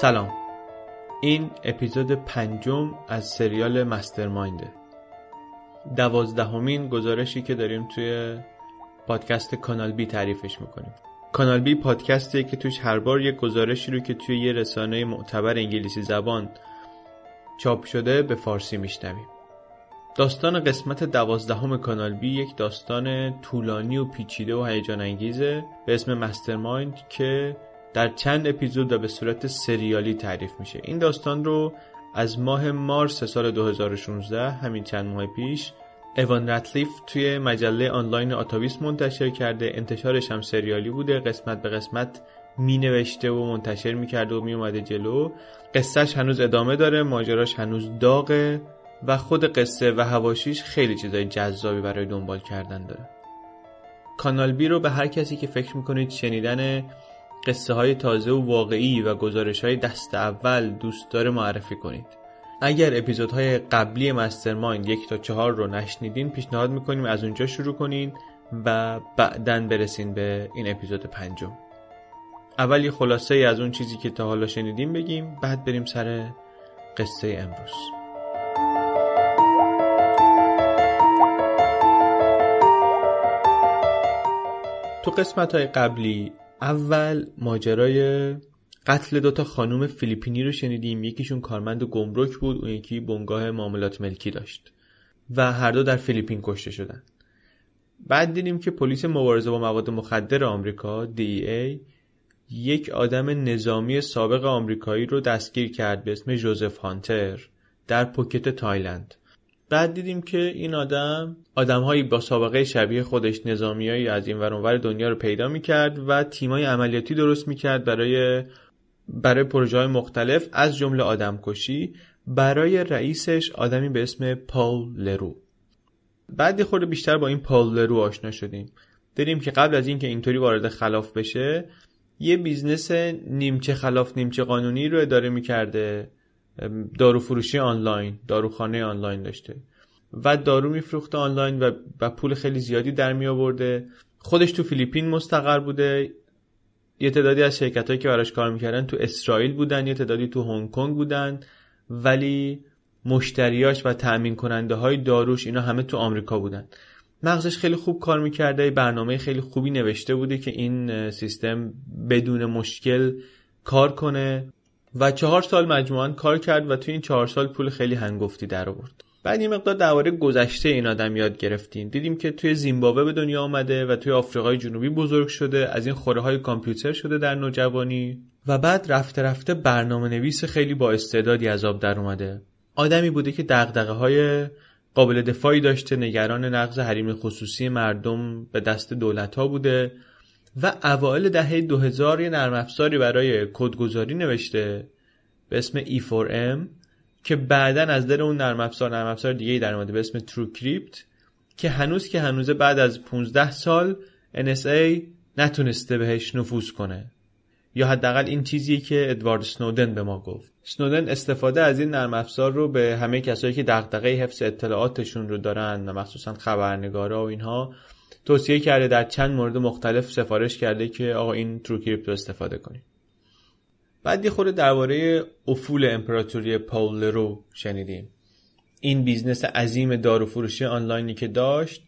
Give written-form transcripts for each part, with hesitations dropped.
سلام، این اپیزود 5 از سریال مسترماینده، 12مین گزارشی که داریم توی پادکست کانال بی تعریفش میکنیم. کانال بی پادکستیه که توش هر بار یک گزارشی رو که توی یه رسانه معتبر انگلیسی زبان چاپ شده به فارسی میشنویم. داستان قسمت 12 کانال بی یک داستان طولانی و پیچیده و هیجان انگیزه به اسم مسترمایند که در چند اپیزود و به صورت سریالی تعریف میشه. این داستان رو از ماه مارس سال 2016، همین چند ماه پیش، ایوان رتلیف توی مجله آنلاین آتاویس منتشر کرده. انتشارش هم سریالی بوده، قسمت به قسمت می نوشته و منتشر می کرده و می اومده جلو. قصهش هنوز ادامه داره، ماجراش هنوز داغه و خود قصه و حواشیش خیلی چیزای جذابی برای دنبال کردن داره. کانال بی رو به هر کسی که فکر میکنید شنیدن قصه های تازه و واقعی و گزارش های دست اول دوست داره معرفی کنید. اگر اپیزودهای قبلی مسترمایند 1 تا 4 رو نشنیدین، پیشنهاد میکنیم از اونجا شروع کنین و بعدن برسین به این اپیزود 5. اول یه خلاصه از اون چیزی که تا حالا شنیدیم بگیم، بعد بریم سر قصه امروز. تو قسمت‌های قبلی اول ماجرای قتل 2 تا خانم فیلیپینی رو شنیدیم. یکیشون کارمند گمرک بود، اون یکی بنگاه معاملات ملکی داشت و هر دو در فیلیپین کشته شدن. بعد دیدیم که پلیس مبارزه با مواد مخدر آمریکا DEA یک آدم نظامی سابق آمریکایی رو دستگیر کرد به اسم جوزف هانتر در پوکت تایلند. بعد دیدیم که این آدم‌هایی با سابقه شبیه خودش، نظامیایی از این ور اون ور دنیا رو پیدا می‌کرد و تیمای عملیاتی درست می‌کرد برای پروژه‌های مختلف، از جمله آدمکشی. برای رئیسش آدمی به اسم پاول لرو. بعد خورده بیشتر با این پاول لرو آشنا شدیم. دیدیم که قبل از اینکه اینطوری وارد خلاف بشه، یه بیزنس نیمچه خلاف نیمچه قانونی رو اداره می‌کرده. داروفروشی آنلاین، داروخانه آنلاین داشته و دارو میفروخته آنلاین و پول خیلی زیادی در می آورده. خودش تو فیلیپین مستقر بوده، یه تعدادی از شرکتایی که براش کار میکردن تو اسرائیل بودن، یه تعدادی تو هنگ کنگ بودن، ولی مشتریاش و تأمین کننده های داروش اینا همه تو آمریکا بودن. مغزش خیلی خوب کار میکرده، برنامه خیلی خوبی نوشته بوده که این سیستم بدون مشکل کار کنه و 4 سال مجموعاً کار کرد و توی این 4 سال پول خیلی هنگفتی در آورد. بعد یه مقدار درباره گذشته این آدم یاد گرفتیم. دیدیم که توی زیمبابوه به دنیا آمده و توی آفریقای جنوبی بزرگ شده، از این خوره‌های کامپیوتر شده در نوجوانی و بعد رفته رفته برنامه‌نویس خیلی با استعدادی از آب در اومده. آدمی بوده که دغدغه‌های قابل دفاعی داشته، نگران نقض حریم خصوصی مردم به دست دولت‌ها بوده و اوایل دهه 2000 یه نرم افزاری برای کدگذاری نوشته به اسم E4M که بعداً از در اون نرم افزار دیگه‌ای در اومده به اسم TrueCrypt که هنوز که هنوزه بعد از 15 سال NSA نتونسته بهش نفوذ کنه، یا حداقل این چیزیه که ادوارد سنودن به ما گفت. سنودن استفاده از این نرم افزار رو به همه کسایی که دغدغه حفظ اطلاعاتشون رو دارن و مخصوصاً خبرنگارا و اینها توصیه کرده. در چند مورد مختلف سفارش کرده که آقا این تروکریپت رو استفاده کنید. بعد یه خورده درباره افول امپراتوری پاول لرو شنیدیم. این بیزنس عظیم داروفروشی آنلاینی که داشت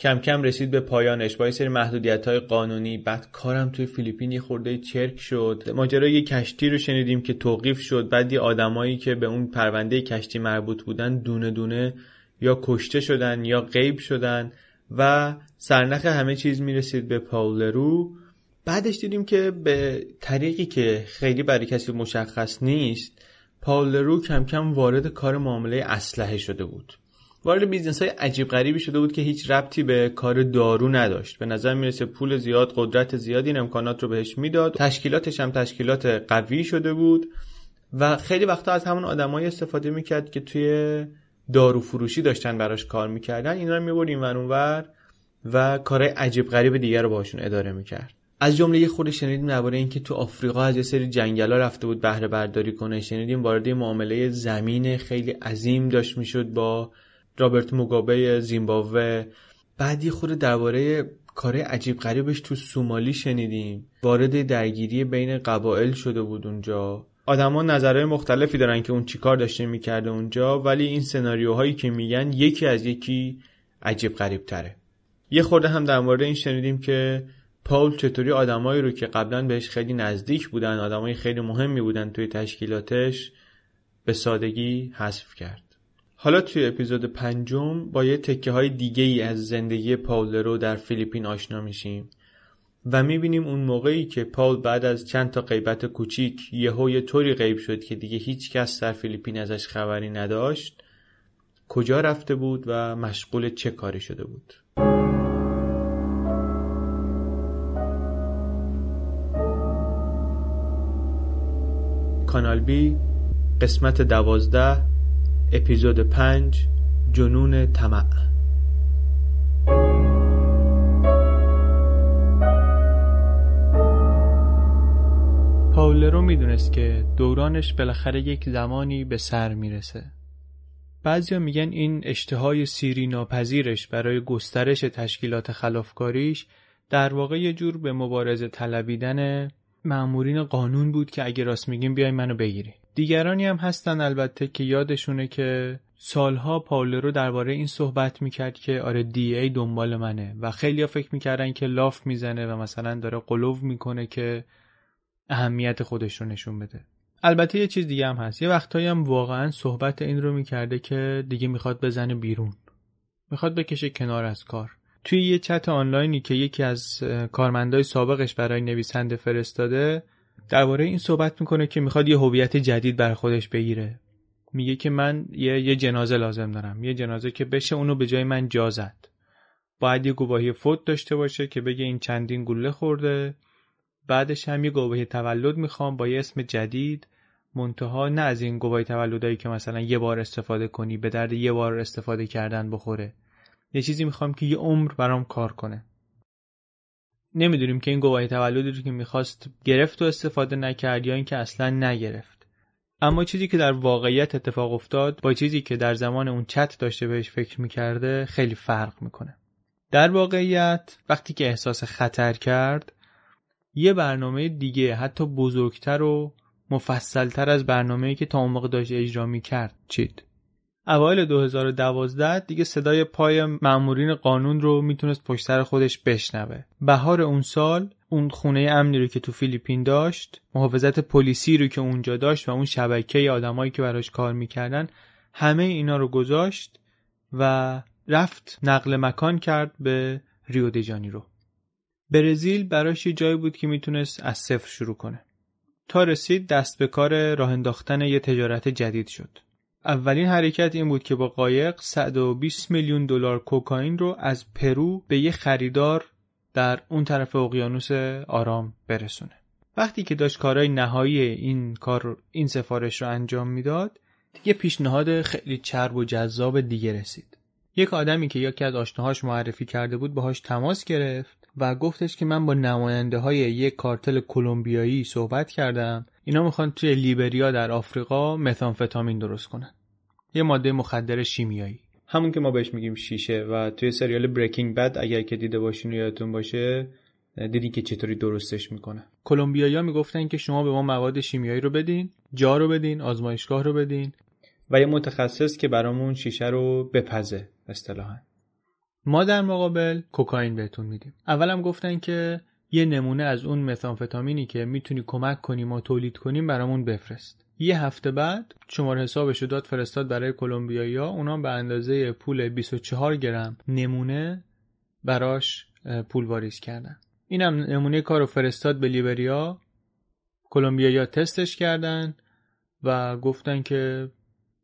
کم کم رسید به پایانش با یه سری محدودیت‌های قانونی. بعد کارم توی فیلیپین یه خورده چرک شد. ماجرای یه کشتی رو شنیدیم که توقیف شد. بعد یه آدمایی که به اون پرونده کشتی مربوط بودن دونه دونه یا کشته شدن یا غیب شدن و سرنخ همه چیز میرسید به پاول لرو. بعدش دیدیم که به طریقی که خیلی برای کسی مشخص نیست، پاول لرو کم کم وارد کار معامله اسلحه شده بود، وارد بیزنس‌های عجیب غریبی شده بود که هیچ ربطی به کار دارو نداشت. به نظر میرسه پول زیاد، قدرت زیاد این امکانات رو بهش میداد. تشکیلاتش هم تشکیلات قوی شده بود و خیلی وقتا از همون آدمایی استفاده میکرد که توی دارو فروشی داشتن براش کار میکردن. اینا رو میبرد اینور اونور و کارهای عجیب غریب دیگر رو باشون اداره میکرد. از جمله یه خورده شنیدیم درباره اینکه تو آفریقا از یه سری جنگلا رفته بود بهره برداری کنه. شنیدیم وارد معامله زمین خیلی عظیم داشت میشد با رابرت موگابه زیمبابوه. بعد یه خورده درباره کارهای عجیب غریبش تو سومالی شنیدیم. وارد درگیری بین قبایل شده بود اونجا آدما نظرهای مختلفی دارن که اون چیکار داشته میکرده اونجا، ولی این سناریوهایی که میگن یکی از یکی عجیب غریب تره. یه خورده هم در مورد این شنیدیم که پاول چطوری آدمایی رو که قبلا بهش خیلی نزدیک بودن، آدمای خیلی مهمی بودن توی تشکیلاتش، به سادگی حذف کرد. حالا توی اپیزود 5 با یه تکه‌های دیگه‌ای از زندگی پاول لرو در فیلیپین آشنا میشیم و میبینیم اون موقعی که پاول بعد از چند تا غیبت کوچیک یهو یه طوری غیب شد که دیگه هیچ کس در فیلیپین ازش خبری نداشت، کجا رفته بود و مشغول چه کاری شده بود. کانال بی، قسمت 12، اپیزود 5، جنون طمع. پاول لرو میدونست که دورانش بالاخره یک زمانی به سر میرسه. بعضیا میگن این اشتهای سیری ناپذیرش برای گسترش تشکیلات خلافکاریش در واقع یه جور به مبارزه طلبیدن مأمورین قانون بود که اگه راست میگیم بیای منو بگیری. دیگرانی هم هستن البته که یادشونه که سالها پاول لرو درباره این صحبت میکرد که آره DEA دنبال منه و خیلیا فکر میکردن که لاف میزنه و مثلا داره قلو میکنه که اهمیت خودش رو نشون بده. البته یه چیز دیگه هم هست، یه وقتایی هم واقعا صحبت این رو میکرده که دیگه میخواد بزنه بیرون، میخواد بکشه کنار از کار. توی یه چت آنلاینی که یکی از کارمندای سابقش برای نویسنده فرستاده، درباره این صحبت میکنه که میخواد یه هویت جدید برای خودش بگیره. میگه که من یه جنازه لازم دارم، یه جنازه که بشه اونو به جای من جا زد. باید یه گواهی فوت داشته باشه که بگه این چندین گلوله خورده. بعدش هم یه گواهی تولد میخوام با یه اسم جدید، منتها نه از این گواهی تولدایی که مثلا یه بار استفاده کنی به درد یه بار استفاده کردن بخوره. یه چیزی میخوام که یه عمر برام کار کنه. نمیدونیم که این گواهی تولدی رو که میخواست گرفت و استفاده نکرد یا اینکه اصلا نگرفت. اما چیزی که در واقعیت اتفاق افتاد با چیزی که در زمان اون چت داشته بهش فکر میکرده خیلی فرق میکنه. در واقعیت وقتی که احساس خطر کرد، یه برنامه دیگه حتی بزرگتر و مفصلتر از برنامه‌ای که تا اون موقع داشت اجرا میکرد چید. اوایل 2012 دیگه صدای پای مأمورین قانون رو میتونست پشت سر خودش بشنوه. بهار اون سال اون خونه امنی رو که تو فیلیپین داشت، محافظت پلیسی رو که اونجا داشت و اون شبکه آدمایی که براش کار میکردن، همه اینا رو گذاشت و رفت نقل مکان کرد به ریو دی جانیرو. برزیل براش یه جایی بود که میتونست از صفر شروع کنه. تا رسید دست به کار راه انداختن یه تجارت جدید شد. اولین حرکت این بود که با قایق 120 میلیون دلار کوکائین رو از پرو به یه خریدار در اون طرف اقیانوس آرام برسونه. وقتی که داشت کارهای نهایی این سفارش رو انجام میداد، یه پیشنهاد خیلی چرب و جذاب دیگه رسید. یک آدمی که یکی از آشناهاش معرفی کرده بود باهاش تماس گرفت و گفتش که من با نماینده‌های یک کارتل کلمبیایی صحبت کردم، اینا میخوان توی لیبریا در آفریقا متامفتامین درست کنن، یه ماده مخدر شیمیایی، همون که ما بهش میگیم شیشه. و توی سریال بریکینگ بد اگر که دیده باشین و یادتون باشه، دیدی که چطوری درستش میکنه. کلمبیایی‌ها میگفتن که شما به ما مواد شیمیایی رو بدین، جا رو بدین، آزمایشگاه رو بدین و یه متخصص که برامون شیشه رو بپزه اصطلاحاً. ما در مقابل کوکائین بهتون میدیم. اولم گفتن که یه نمونه از اون متامفتامینی که میتونی کمک کنی ما تولید کنیم برامون بفرست. یه هفته بعد شماره حسابش رو داد فرستاد برای کلمبیایی‌ها، اونا به اندازه پول 24 گرم نمونه براش پول واریز کردن. اینم نمونه کارو فرستاد به لیبریا. کلمبیایی‌ها تستش کردن و گفتن که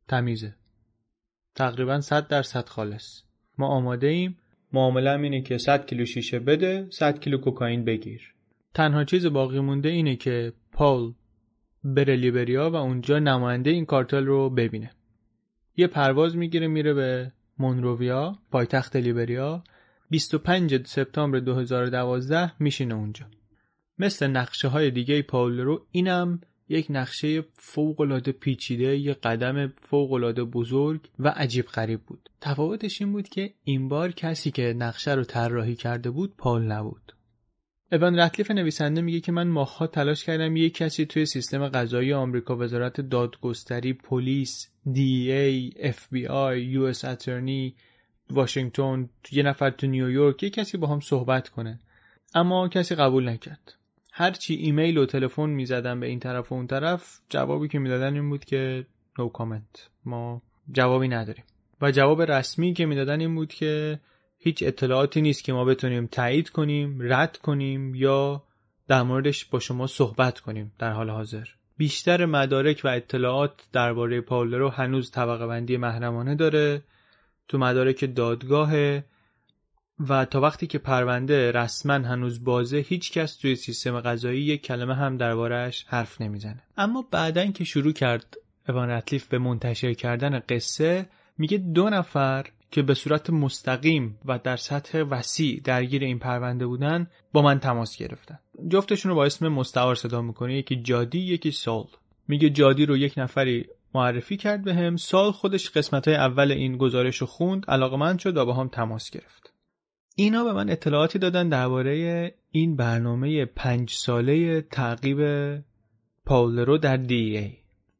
تمیزه، تقریبا 100% خالص، ما آماده ایم. معامله هم اینه که 100 کیلو شیشه بده، 100 کیلو کوکائین بگیر. تنها چیز باقی مونده اینه که پاول بره لیبریا و اونجا نماینده این کارتل رو ببینه. یه پرواز میگیره میره به مونروویا، پایتخت لیبریا. 25 سپتامبر 2012 میشینه اونجا. مثل نقشه های دیگه پاول رو، اینم یک نقشه فوق‌العاده پیچیده، یک قدم فوق‌العاده بزرگ و عجیب غریب بود. تفاوتش این بود که این بار کسی که نقشه رو طراحی کرده بود پاول نبود. ایوان رتلیف نویسنده میگه که من ماه‌ها تلاش کردم یک کسی توی سیستم قضایی آمریکا، وزارت دادگستری، پلیس، DEA، FBI، US Attorney، واشنگتن، یه نفر تو نیویورک، یک کسی با هم صحبت کنه، اما کسی قبول نکرد. هرچی ایمیل و تلفن میزدم به این طرف و اون طرف، جوابی که میدادن این بود که نو کامنت، ما جوابی نداریم. و جواب رسمی که میدادن این بود که هیچ اطلاعاتی نیست که ما بتونیم تایید کنیم، رد کنیم یا در موردش با شما صحبت کنیم. در حال حاضر بیشتر مدارک و اطلاعات درباره پاول لرو هنوز طبقه بندی محرمانه داره، تو مدارک دادگاهه و تا وقتی که پرونده رسما هنوز بازه، هیچ کس توی سیستم قضایی یک کلمه هم درباره‌اش حرف نمیزنه. اما بعدن که شروع کرد ایوان رتلیف به منتشر کردن قصه، میگه دو نفر که به صورت مستقیم و در سطح وسیع درگیر این پرونده بودن با من تماس گرفتن. جفتشون رو با اسم مستعار صدا میکنه، یکی جادی، یکی سال. میگه جادی رو یک نفری معرفی کرد بهم، سال خودش قسمت‌های اول این گزارش رو خوند، علاقه‌مند شد و با هم تماس گرفت. اینا به من اطلاعاتی دادن درباره این برنامه 5 ساله تعقیب پاول لرو در DEA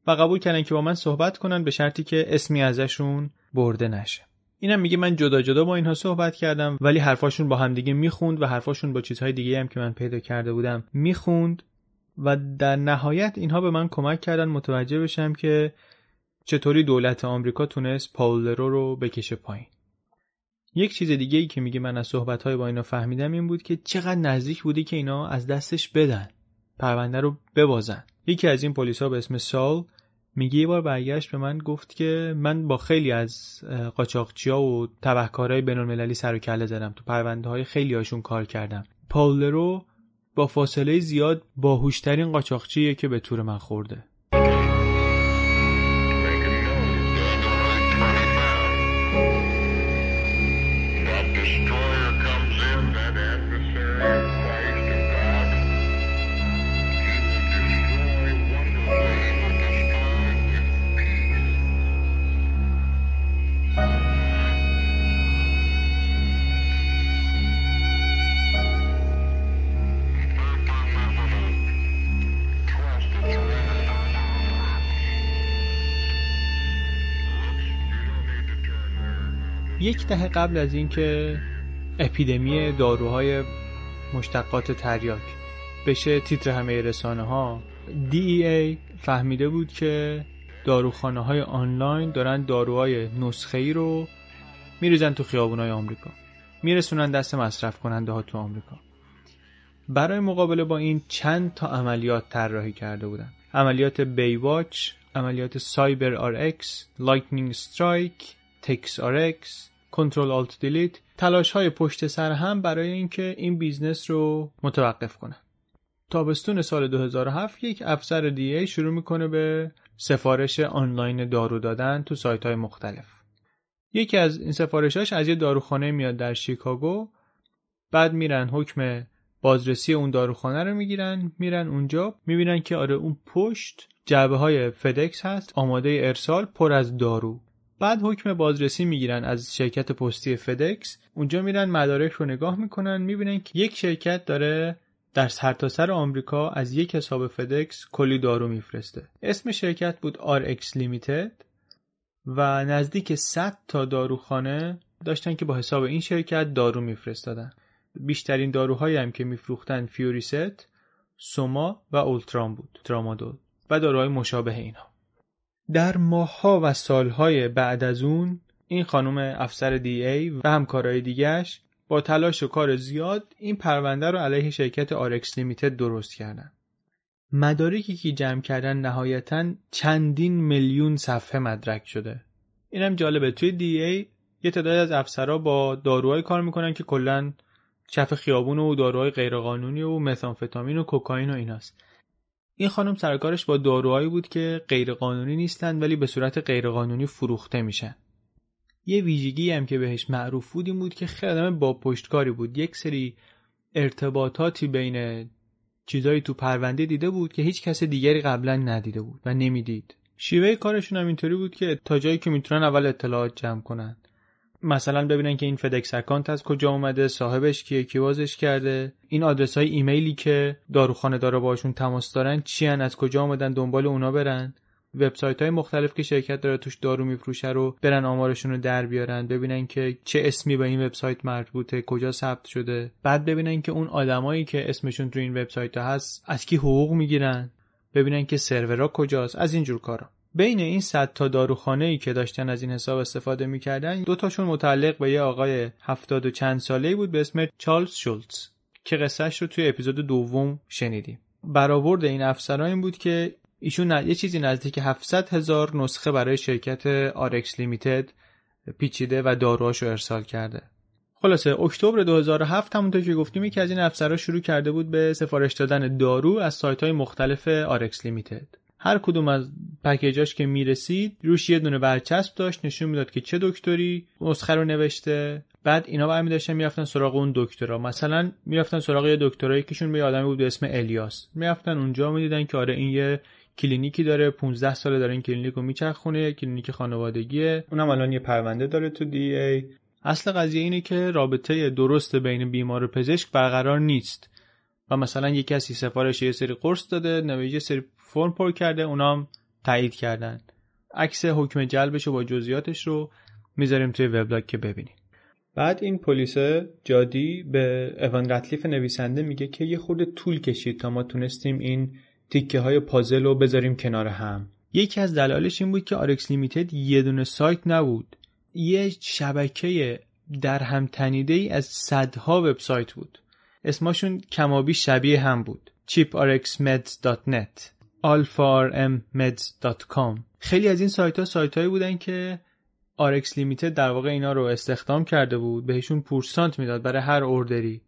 و قبول کردن که با من صحبت کنن به شرطی که اسمی ازشون برده نشه. اینم میگه من جدا جدا با اینها صحبت کردم، ولی حرفاشون با هم دیگه میخوند و حرفاشون با چیزهای دیگه هم که من پیدا کرده بودم میخوند و در نهایت اینها به من کمک کردن متوجه بشم که چطوری دولت آمریکا تونست پاول لرو رو بکشه پایین. یک چیز دیگه‌ای که میگه من از صحبت‌های با اینا فهمیدم این بود که چقدر نزدیک بودی که اینا از دستش بدن، پرونده رو ببازن. یکی از این پلیس‌ها به اسم سال میگه یه بار برگشت به من گفت که من با خیلی از قاچاقچی‌ها و تبهکارهای بین‌المللی سر و کله زدم، تو پرونده‌های خیلی هاشون کار کردم. پاول لرو با فاصله زیاد باهوش‌ترین قاچاقچیه که به تور من خورده. یک دهه قبل از اینکه اپیدمی داروهای مشتقات تریاک بشه تیتر همه رسانه‌ها، DEA فهمیده بود که داروخانه‌های آنلاین دارن داروهای نسخه‌ای رو میریزن تو خیابون‌های آمریکا، میرسونن دست مصرف کننده ها تو آمریکا. برای مقابله با این چند تا عملیات طراحی کرده بودن: عملیات بیواچ، عملیات سایبر RX، لایتنینگ استرایک، تکس RX، کنترل آلت دیلیت، تلاش های پشت سر هم برای اینکه این بیزنس رو متوقف کنن. تابستون سال 2007 یک افسر DEA شروع میکنه به سفارش آنلاین دارو دادن تو سایت های مختلف. یکی از این سفارشاش از یه داروخانه میاد در شیکاگو، بعد میرن حکم بازرسی اون داروخانه رو میگیرن، میرن اونجا میبینن که آره اون پشت جعبه های فدکس هست آماده ارسال پر از دارو. بعد حکم بازرسی میگیرن از شرکت پستی فدکس، اونجا میرن مدارک رو نگاه میکنن، میبینن که یک شرکت داره در سرتاسر آمریکا از یک حساب فدکس کلی دارو میفرسته. اسم شرکت بود RX Limited و نزدیک 100 تا داروخانه داشتن که با حساب این شرکت دارو میفرستادن. بیشترین داروهایی هم که میفروختن فیوریست، سوما و اولترام بود، ترامادول و داروهای مشابه اینا. در ماه‌ها و سال‌های بعد از اون این خانم افسر DEA و همکارای دیگه‌اش با تلاش و کار زیاد این پرونده رو علیه شرکت RX Limited درست کردن. مدارکی که جمع کردن نهایتاً چندین میلیون صفحه مدرک شده. اینم جالبه، توی DEA یه تعداد از افسرها با داروهای کار میکنن که کلاً چف خیابون و داروهای غیرقانونی و متامفتامین و کوکائین و ایناست. این خانم سرکارش با داروهایی بود که غیرقانونی نیستن ولی به صورت غیرقانونی فروخته میشن. یه ویژگی هم که بهش معروف بود این بود که خیلی آدم با پشتکاری بود. یک سری ارتباطاتی بین چیزایی تو پرونده دیده بود که هیچ کس دیگری قبلا ندیده بود و نمیدید. شیوه کارشون هم اینطوری بود که تا جایی که میتونن اول اطلاعات جمع کنن، مثلا ببینن که این فدکس اکانت از کجا اومده، صاحبش کیه، کی بازش کرده، این آدرس‌های ایمیلی که داروخانه داره باشون تماس دارن چیان، از کجا اومدن، دنبال اونا برن، وبسایت‌های مختلف که شرکت داره توش دارو میفروشه رو برن آمارشون رو در بیارن، ببینن که چه اسمی به این وبسایت مربوطه، کجا ثبت شده، بعد ببینن که اون آدمایی که اسمشون تو این وبسایت‌ها هست از کی حقوق میگیرن، ببینن که سرورها کجاست، از این جور کارا. بین این 100 تا داروخانه‌ای که داشتن از این حساب استفاده می‌کردن، دو تاشون متعلق به یه آقای 70 و چند ساله‌ای بود به اسم چارلز شولتز که قصه‌اش رو توی اپیزود دوم شنیدیم. برآورد این افسرا این بود که ایشون یه چیزی نزدیک 700 هزار نسخه برای شرکت RX Limited پیچیده و داروهاشو ارسال کرده. خلاصه اکتبر 2007 همونطور که گفتیم یکی از این افسرها شروع کرده بود به سفارش دادن دارو از سایت‌های مختلف RX Limited. هر کدوم از پکیجاش که میرسید روش یه دونه برچسب داشت، نشون میداد که چه دکتری نسخه رو نوشته. بعد اینا برمی داشتن میرفتن سراغ اون دکترها، مثلا میرفتن سراغ یه دکترایی کهشون به آدمی بود به اسم الیاس، میرفتن اونجا میدیدن که آره این یه کلینیکی داره، 15 ساله داره این کلینیکو میچرخونه، کلینیک خانوادگیه، اونم الان یه پرونده داره تو DEA. اصل قضیه اینه که رابطه درست بین بیمار و پزشک برقرار نیست و مثلا یکی کسی سفارش یه سری قرص داده، نویجه سری فرم پر کرده، اونام تایید کردن. عکس حکم جلبش و با جزئیاتش رو میذاریم توی وبلاگ که ببینید. بعد این پلیس جادی به ایوان رتلیف نویسنده میگه که یه خورده طول کشید تا ما تونستیم این تیکه های پازل رو بذاریم کنار هم. یکی از دلایلش این بود که RX Limited یه دونه سایت نبود، یه شبکه در هم تنیده‌ای از صدها وبسایت بود. اسمشون کمابی شبیه هم بود: cheaprxmeds.net، alpharmmeds.com. خیلی از این سایت‌ها سایت‌هایی بودن که RX Limited در واقع اینا رو استخدام کرده بود، بهشون پورسانت میداد برای هر اوردری.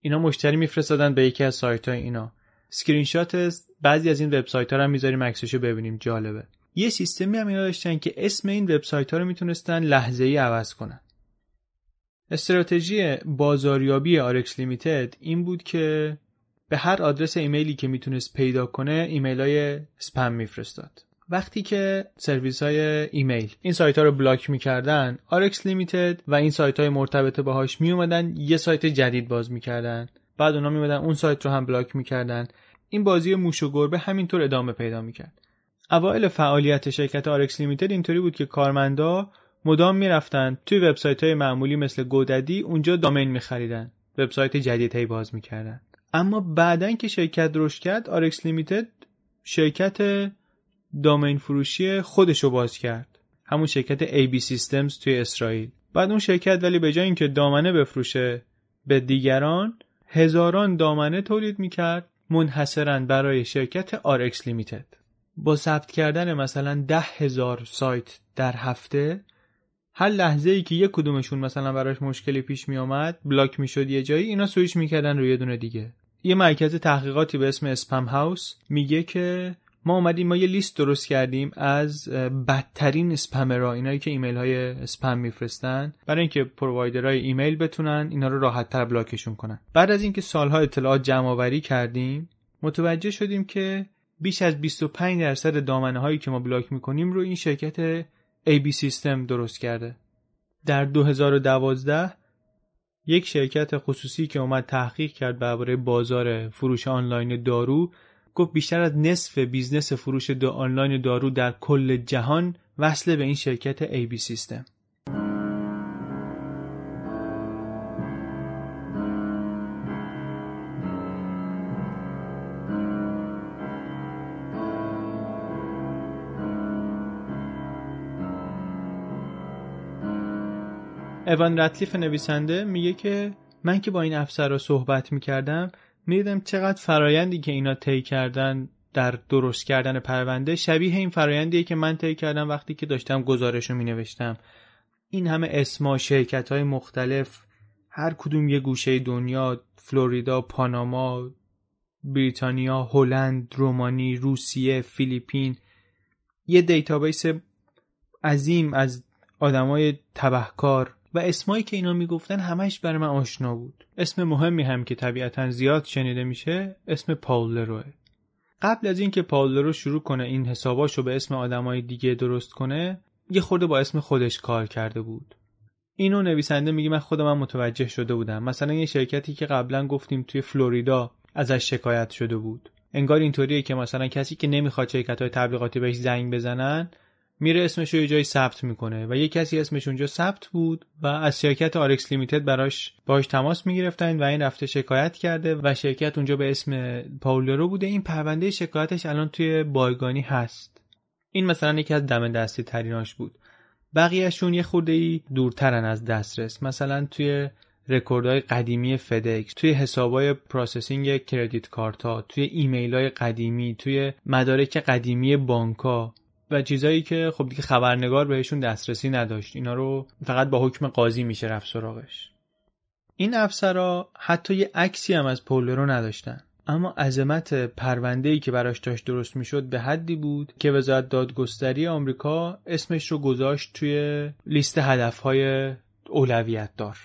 اینا مشتری میفرستادن به یکی از سایت‌های اینا. اسکرین شات بعضی از این وبسایت‌ها رو می‌ذاریم عکسشو ببینیم، جالبه. یه سیستمی هم اینا داشتن که اسم این وبسایت‌ها رو میتونستن لحظه‌ای عوض کنن. استراتژی بازاریابی RX Limited این بود که به هر آدرس ایمیلی که میتونست پیدا کنه ایمیلای اسپم میفرستاد. وقتی که سرویس‌های ایمیل این سایت‌ها رو بلاک می‌کردن، RX Limited و این سایت‌های مرتبط باهاش میومدن یه سایت جدید باز می‌کردن. بعد اونا میومدن اون سایت رو هم بلاک می‌کردن. این بازی موش و گربه همینطور ادامه پیدا می‌کرد. اوایل فعالیت شرکت RX Limited اینطوری بود که کارمندا مدام می‌رفتن توی وبسایت‌های معمولی مثل گودادی اونجا دامین می‌خریدن، وبسایت جدیدی باز می‌کردن. اما بعدن که شرکت رشد کرد، RX Limited شرکت دامین فروشی خودشو باز کرد، همون شرکت AB Systems توی اسرائیل. بعد اون شرکت ولی به جای اینکه دامنه بفروشه به دیگران، هزاران دامنه تولید میکرد منحصراً برای شرکت RX Limited. با ثبت کردن مثلا 10,000 سایت در هفته، هر لحظه‌ای که یک کدومشون مثلا براش مشکلی پیش می اومد، بلاک میشد یه جایی، اینا سوئیچ میکردن روی یه دونه دیگه. یه مرکز تحقیقاتی به اسم اسپم هاوس میگه که ما یه لیست درست کردیم از بدترین اسپمرها، اینایی که ایمیل‌های اسپم میفرستن، برای اینکه پرووایدرهای ایمیل بتونن اینا رو راحت‌تر بلاکشون کنن. بعد از اینکه سال‌ها اطلاعات جمع‌آوری کردیم، متوجه شدیم که بیش از 25% دامنه‌هایی که ما بلاک می‌کنیم رو این شرکت AB System درست کرده. در 2012 یک شرکت خصوصی که اومد تحقیق کرد درباره بازار فروش آنلاین دارو، گفت بیشتر از نصف بیزنس فروش آنلاین دارو در کل جهان وصل به این شرکت AB System. ایوان رتلیف نویسنده میگه که من که با این افسرها صحبت میکردم، میدیدم چقدر فرایندی که اینا طی کردن در درست کردن پرونده شبیه این فرایندیه که من طی کردم وقتی که داشتم گزارشو مینوشتم. این همه اسما، شرکت‌های مختلف، هر کدوم یه گوشه دنیا، فلوریدا، پاناما، بریتانیا، هلند، رومانی، روسیه، فیلیپین، یه دیتابیس عظیم از آدمای تبهکار و اسمایی که اینا میگفتن همش برای من آشنا بود. اسم مهمی هم که طبیعتاً زیاد شنیده میشه اسم پاول لروه. قبل از این که پاول لرو شروع کنه این حساباشو به اسم آدمای دیگه درست کنه، یه خورده با اسم خودش کار کرده بود. اینو نویسنده میگه من خودم متوجه شده بودم. مثلا یه شرکتی که قبلا گفتیم توی فلوریدا ازش شکایت شده بود، انگار اینطوریه که مثلا کسی که نمیخواد شرکت‌های تبلیغاتی بهش زنگ بزنن میره اسمش رو یه جایی ثبت میکنه و یه کسی اسمش اونجا ثبت بود و از شرکت RX Limited باهاش تماس میگرفتن و این رفته شکایت کرده و شرکت اونجا به اسم پاول لرو بوده. این پرونده شکایتش الان توی بایگانی هست. این مثلا یکی از دم دستی تریناش بود. بقیه‌شون یه خورده‌ای دورترن از دسترس، مثلا توی رکوردهای قدیمی فدکس، توی حسابای پروسسینگ کردیت کارت‌ها، توی ایمیل‌های قدیمی، توی مدارک قدیمی بانک‌ها و چیزایی که خب دیگه خبرنگار بهشون دسترسی نداشت. اینا رو فقط با حکم قاضی میشه رفت سراغش. این افسرا حتی یه عکسی هم از پاول لرو نداشتن، اما عظمت پرونده‌ای که براش داشت درست میشد به حدی بود که وزارت دادگستری آمریکا اسمش رو گذاشت توی لیست هدف‌های اولویت دار.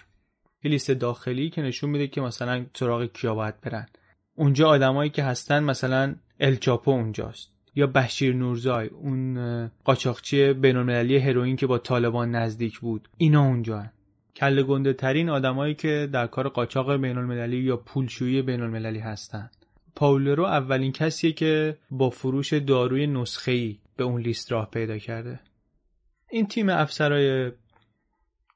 یه لیست داخلی که نشون میده که مثلا سراغ کیا باید برن. اونجا آدمایی که هستن مثلا الچاپو اونجاست، یا بشیر نورزای اون قاچاقچی بین‌المللی هروئین که با طالبان نزدیک بود، اینا اونجا هستن. کله گنده ترین آدمایی که در کار قاچاق بین‌المللی یا پولشویی بین‌المللی هستن. پاول لرو اولین کسیه که با فروش داروی نسخه‌ای به اون لیست راه پیدا کرده. این تیم افسرای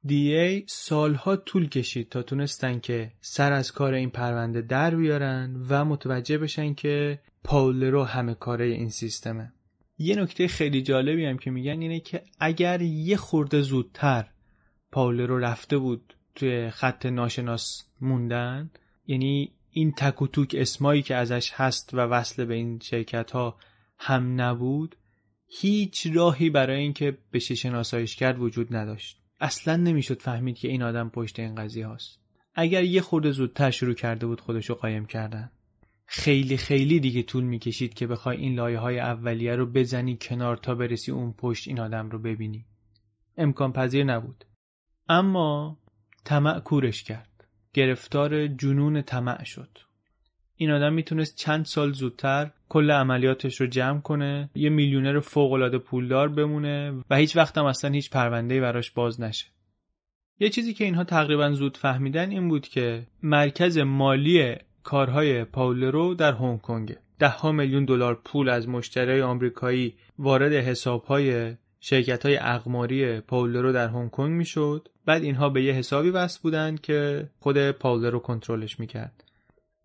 DEA سالها طول کشید تا تونستن که سر از کار این پرونده در بیارن و متوجه بشن که پاول لرو همه کاره این سیستمه. یه نکته خیلی جالبی هم که میگن اینه که اگر یه خورده زودتر پاول لرو رفته بود توی خط ناشناس موندن، یعنی این تک و توک اسمایی که ازش هست و وصل به این شرکت ها هم نبود، هیچ راهی برای این که بشه شناساییش کرد وجود نداشت. اصلا نمیشد فهمید که این آدم پشت این قضیه هاست. اگر یه خورده زودتر شروع کرده بود خودشو قایم کردن. خیلی خیلی دیگه طول میکشید که بخوای این لایه‌های اولیه رو بزنی کنار تا برسی اون پشت این آدم رو ببینی. امکان پذیر نبود. اما طمع کورش کرد. گرفتار جنون طمع شد. این آدم میتونست چند سال زودتر کل عملیاتش رو جمع کنه، یه میلیونر فوق‌العاده پولدار بمونه و هیچ وقت هم اصلا هیچ پرونده‌ای براش باز نشه. یه چیزی که اینها تقریبا زود فهمیدن این بود که مرکز مالی کارهای پاول لرو در هنگ کنگ. $10 میلیون پول از مشتریای آمریکایی وارد حساب‌های شرکت‌های اقماری پاول لرو در هنگ کنگ میشد. بعد اینها به یه حسابی وصل بودن که خود پاول لرو کنترلش میکرد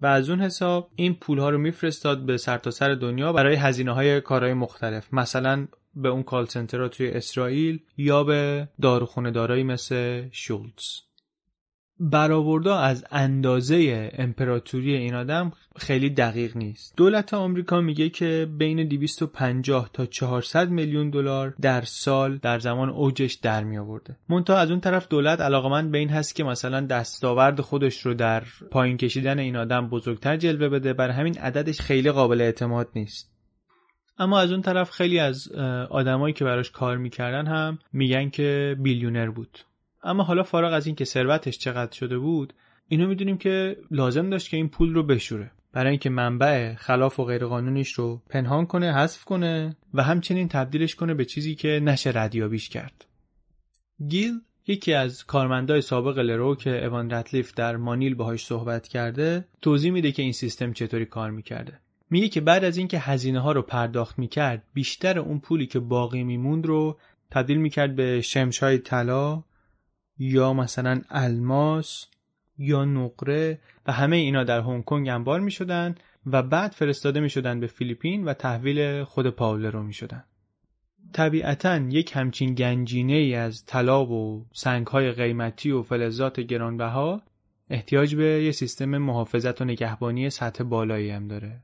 و از اون حساب این پولها رو میفرستاد به سرتاسر دنیا برای هزینه‌های کارهای مختلف، مثلا به اون کال سنترها توی اسرائیل یا به داروخونه دارایی مثل شولتز. برآوردا از اندازه امپراتوری این آدم خیلی دقیق نیست. دولت آمریکا میگه که بین 250 تا 400 میلیون دلار در سال در زمان اوجش در می آورده. منتها از اون طرف دولت علاقمند به این هست که مثلا دستاورد خودش رو در پایین کشیدن این آدم بزرگتر جلوه بده، بر همین عددش خیلی قابل اعتماد نیست. اما از اون طرف خیلی از آدمایی که براش کار میکردن هم میگن که بیلیونر بود. اما حالا فارغ از این که ثروتش چقدر شده بود، اینو میدونیم که لازم داشت که این پول رو بشوره برای اینکه منبع خلاف و غیرقانونیش رو پنهان کنه، حذف کنه و همچنین تبدیلش کنه به چیزی که نشه ردیابیش کرد. گیل، یکی از کارمندای سابق لرو که ایوان رتلیف در مانیل باهاش صحبت کرده، توضیح میده که این سیستم چطوری کار میکرده. میگه که بعد از اینکه هزینه ها رو پرداخت میکرد، بیشتر اون پولی که باقی میموند رو تبدیل میکرد به شمشای طلا یا مثلا الماس یا نقره و همه اینا در هنگ کنگ انبار می شدن و بعد فرستاده می شدن به فیلیپین و تحویل خود پاول لرو می شدن. طبیعتاً یک همچین گنجینه ای از طلا و سنگ‌های قیمتی و فلزات گرانبها احتیاج به یه سیستم محافظت و نگهبانی سطح بالایی هم داره.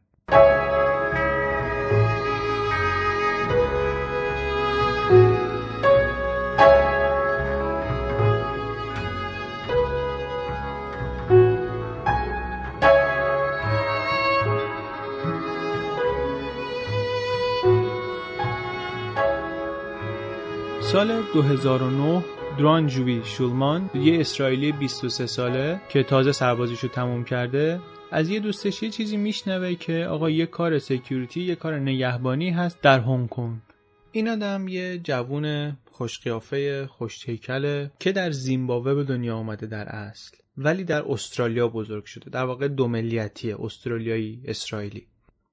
سال 2009 درانجوی شولمان، یه اسرائیلی 23 ساله که تازه سربازیشو تموم کرده، از یه دوستش یه چیزی میشنوه که آقا یه کار سکیوریتی، یه کار نگهبانی هست در هنگ کنگ. این آدم یه جوون خوشقیافه خوش‌هیکله که در زیمبابوه به دنیا اومده در اصل، ولی در استرالیا بزرگ شده. در واقع دو ملیتیه، استرالیایی اسرائیلی.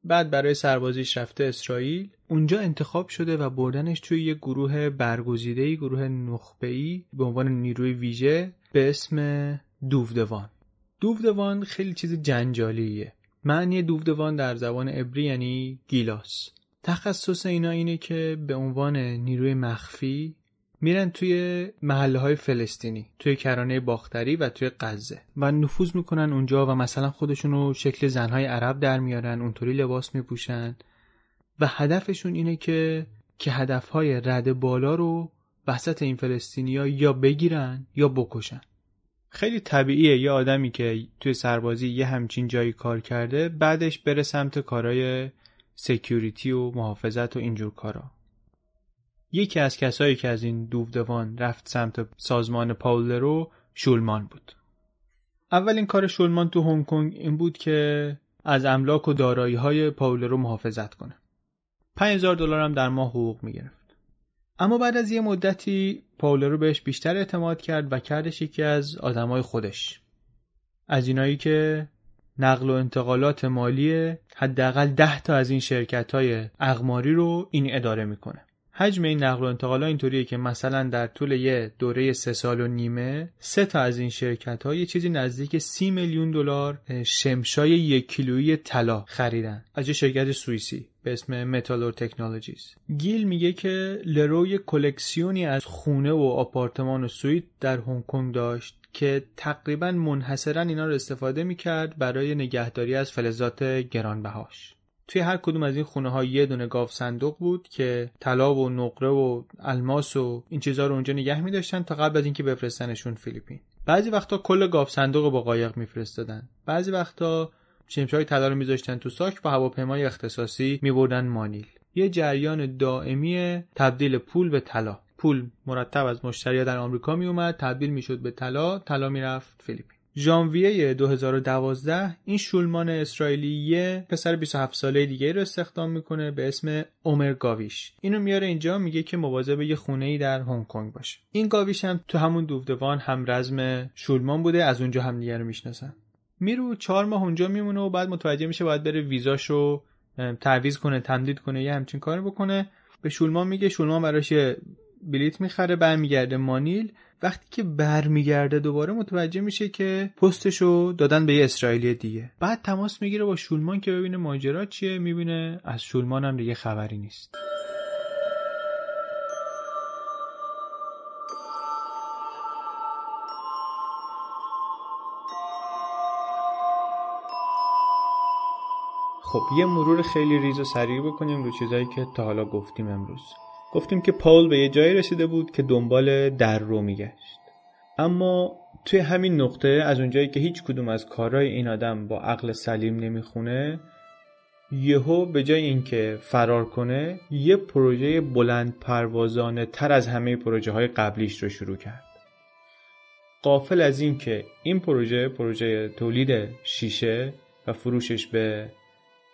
بعد برای سربازیش رفته اسرائیل، اونجا انتخاب شده و بردنش توی یه گروه برگزیده‌ای، گروه نخبه‌ای به عنوان نیروی ویژه به اسم دودوان. دودوان خیلی چیز جنجالیه. معنی دودوان در زبان عبری یعنی گیلاس. تخصص اینا اینه که به عنوان نیروی مخفی میرن توی محله‌های فلسطینی، توی کرانه باختری و توی غزه و نفوذ میکنن اونجا و مثلا خودشونو شکل زنهای عرب در میارن، اونطوری لباس میپوشن و هدفشون اینه که هدفهای رد بالا رو وسط این فلسطینی‌ها یا بگیرن یا بکشن. خیلی طبیعیه یه آدمی که توی سربازی یه همچین جایی کار کرده بعدش بره سمت کارهای سکیوریتی و محافظت و اینجور کارا. یکی از کسایی که از این دودوان رفت سمت سازمان پاول لرو شولمان بود. اولین کار شولمان تو هنگ کنگ این بود که از املاک و دارایی‌های پاول لرو محافظت کنه. 5000 دلار هم در ماه حقوق می‌گرفت. اما بعد از یه مدتی پاول لرو بهش بیشتر اعتماد کرد و کردش یکی از آدمای خودش. از اینایی که نقل و انتقالات مالی حداقل 10 تا از این شرکت‌های اقماری رو این اداره می‌کنه. حجم این نقل و انتقالات اینطوریه که مثلا در طول یه دوره 3 سال و نیمه 3 تا از این شرکت‌ها یه چیزی نزدیک 30 میلیون دلار شمشای 1 کیلویی طلا خریدن از یه شرکت سوئیسی به اسم Metallur Technologies. گیل میگه که لرو یه کلکسیونی از خونه و آپارتمان و سوئیت در هنگ کنگ داشت که تقریباً منحصراً اینا رو استفاده می‌کرد برای نگهداری از فلزات گرانبهاش. توی هر کدوم از این خونه‌ها یه دونه گاو صندوق بود که طلا و نقره و الماس و این چیزا رو اونجا نگه می‌داشتن تا قبل از اینکه بفرستنشون فیلیپین. بعضی وقتا کل گاو صندوق رو با قایق می‌فرستادن. بعضی وقتا شمشای طلا رو می‌ذاشتن تو ساک، با هواپیمای اختصاصی می‌بردن مانیل. یه جریان دائمی تبدیل پول به طلا. پول مرتب از مشتری‌ها در آمریکا میومد، تبدیل میشد به طلا، طلا میرفت فیلیپین. ژانویه 2012 این شولمان اسرائیلی پسر 27 ساله دیگه رو استخدام میکنه به اسم عمر گاویش. اینو میاره اینجا، میگه که مواظب یه خونه‌ای در هنگ کنگ باشه. این گاویش هم تو همون دودوان هم رزم شولمان بوده، از اونجا هم دیگه رو میشناسن. میرو 4 ماه اونجا میمونه و بعد متوجه میشه باید بره ویزاشو تعویض کنه، تمدید کنه، یه همچین کاری بکنه. به شولمان میگه، شولمان براش بلیت میخره، برمیگرده مانیل. وقتی که برمیگرده دوباره متوجه میشه که پستشو دادن به یه اسرائیلی دیگه. بعد تماس میگیره با شولمان که ببینه ماجرا چیه، میبینه از شولمان هم دیگه خبری نیست. خب یه مرور خیلی ریز و سریع بکنیم رو چیزایی که تا حالا گفتیم امروز. گفتیم که پاول به یه جایی رسیده بود که دنبال در رو میگشت، اما توی همین نقطه از اونجایی که هیچ کدوم از کارهای این آدم با عقل سلیم نمیخونه، یهو به جای اینکه فرار کنه یه پروژه بلند پروازانه تر از همه پروژه های قبلیش رو شروع کرد. غافل از این که این پروژه تولید شیشه و فروشش به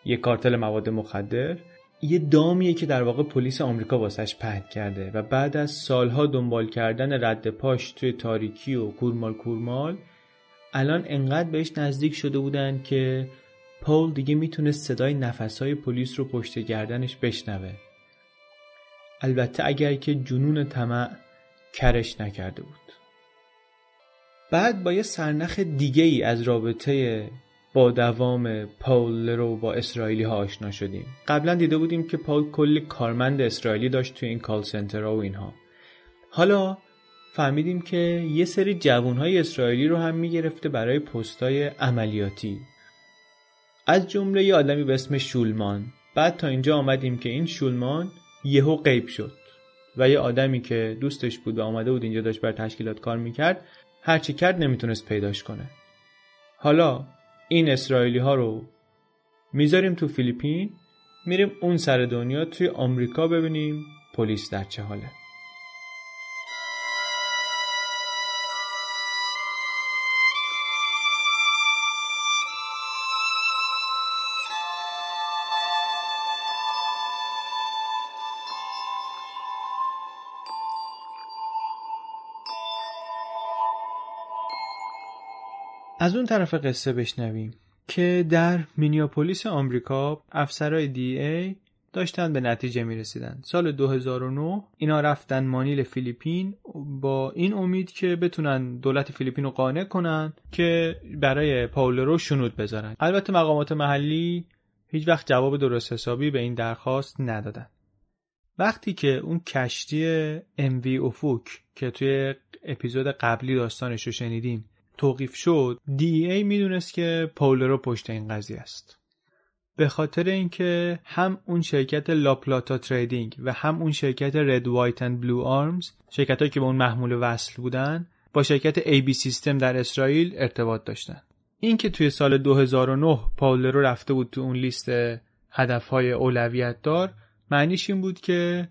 یه کارتل مواد مخدر یه دامیه که در واقع پلیس آمریکا واسش پهن کرده و بعد از سالها دنبال کردن رد پاش توی تاریکی و کورمال الان انقدر بهش نزدیک شده بودن که پاول دیگه میتونه صدای نفسهای پلیس رو پشت گردنش بشنوه. البته اگر که جنون طمع کرش نکرده بود. بعد با یه سرنخ دیگه ای از رابطه با دوام پاول رو با اسرائیلی ها آشنا شدیم. قبلا دیده بودیم که پاول کلی کارمند اسرائیلی داشت توی این کال سنترها و اینها. حالا فهمیدیم که یه سری جوانهای اسرائیلی رو هم میگرفته برای پستای عملیاتی، از جمله یه آدمی به اسم شولمان. بعد تا اینجا آمدیم که این شولمان یهو غیب شد و یه آدمی که دوستش بود و آمده بود اینجا داشت بر تشکیلات کار میکرد، هرچی کرد نمیتونست پیداش کنه. حالا این اسرائیلی ها رو میذاریم تو فیلیپین، میریم اون سر دنیا توی آمریکا ببینیم پلیس در چه حاله. از اون طرف قصه بشنویم که در مینیاپولیس آمریکا افسرهای DEA داشتن به نتیجه میرسیدن. سال 2009 اینا رفتن مانیل فیلیپین با این امید که بتونن دولت فیلیپین رو قانع کنن که برای پاول رو شنود بذارن. البته مقامات محلی هیچ وقت جواب درست حسابی به این درخواست ندادن. وقتی که اون کشتی MV افوک که توی اپیزود قبلی داستانش رو شنیدیم توقیف شد، DEA میدونست که پاول رو پشت این قضیه است. به خاطر اینکه هم اون شرکت لاپلاتا تریدینگ و هم اون شرکت رد وایت اند بلو آرمز، شرکتایی که به اون محمول وصل بودن، با شرکت AB سیستم در اسرائیل ارتباط داشتن. این که توی سال 2009 پاول لرو رفته بود تو اون لیست هدفهای اولویت دار، معنیش این بود که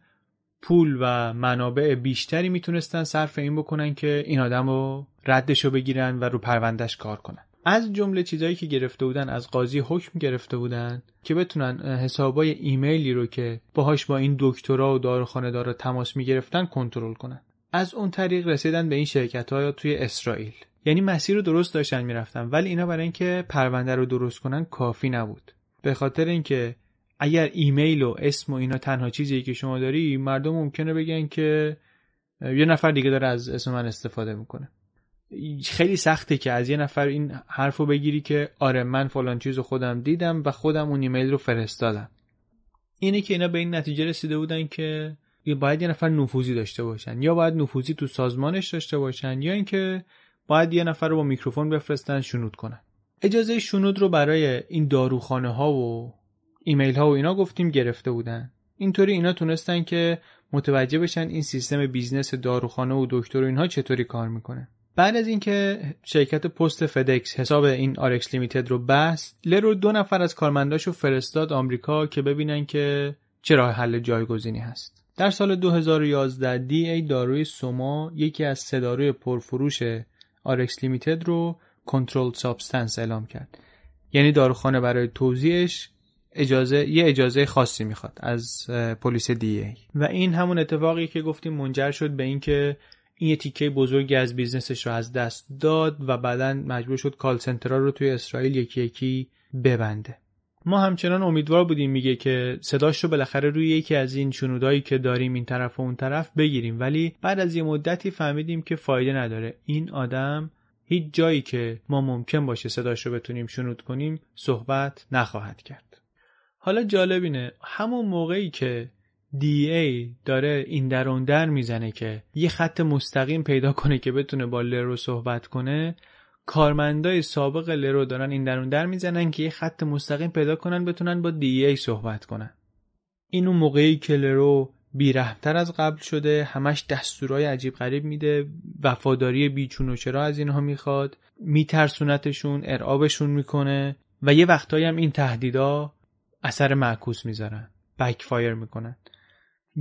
پول و منابع بیشتری میتونستن صرف این بکنن که این آدمو ردشو بگیرن و رو پروندهش کار کنن. از جمله چیزایی که گرفته بودن، از قاضی حکم گرفته بودن که بتونن حسابای ایمیلی رو که باهاش با این دکترا و داروخانه دارا تماس میگرفتن کنترل کنن. از اون طریق رسیدن به این شرکت‌ها توی اسرائیل. یعنی مسیر رو درست داشتن میرفتن، ولی اینا برای اینکه پرونده رو درست کنن کافی نبود. به خاطر اینکه اگر ایمیل و اسم و اینا تنها چیزیه که شما داری، مردم ممکنه بگن که یه نفر دیگه داره از اسم من استفاده میکنه. خیلی سخته که از یه نفر این حرفو بگیری که آره من فلان چیزو خودم دیدم و خودم اون ایمیل رو فرستادم. اینه که اینا به این نتیجه رسیده بودن که باید یه نفر نفوذی داشته باشن، یا باید نفوذی تو سازمانش داشته باشن، یا اینکه باید یه نفر رو با میکروفون بفرستن شنود کنن. اجازه شنود رو برای این داروخانه ها و ایمیل ها و اینا گفتیم گرفته بودن. اینطوری اینا تونستن که متوجه بشن این سیستم بیزنس داروخانه و دکتر و اینها چطوری کار میکنه. بعد از اینکه شرکت پست فدکس حساب این RX Limited رو بست، لرو 2 نفر از کارمنداشو فرستاد آمریکا که ببینن که چه راه حل جایگزینی هست. در سال 2011 DEA داروی سوما، یکی از 3 داروی پرفروش RX Limited رو کنترل سابستنس اعلام کرد. یعنی داروخانه برای توزیعش یه اجازه خاصی میخواد از پلیس DEA. و این همون اتفاقی که گفتیم منجر شد به اینکه این یه تیکه بزرگی از بیزنسش رو از دست داد و بعداً مجبور شد کال سنترها رو توی اسرائیل یکی یکی ببنده. ما همچنان امیدوار بودیم میگه که صداش رو بالاخره روی یکی از این شنودایی که داریم این طرف و اون طرف بگیریم، ولی بعد از یه مدتی فهمیدیم که فایده نداره. این آدم هیچ جایی که ما ممکن باشه صداش رو بتونیم شنود کنیم صحبت نخواهد کرد. حالا جالب اینه همون موقعی که DEA داره این در اون در میزنه که یه خط مستقیم پیدا کنه که بتونه با لرو صحبت کنه، کارمندای سابق لرو دارن این در اون در میزنن که یه خط مستقیم پیدا کنن بتونن با DEA صحبت کنن. این اون موقعی که لرو بیرحمتر از قبل شده، همش دستورای عجیب غریب میده، وفاداری بیچون و چرا از اینها میخواد، میترسونتشون، ارعابشون میکنه و یه وقتایی هم این تهدیدا اثر معکوس میذارن، بک فایر میکنن.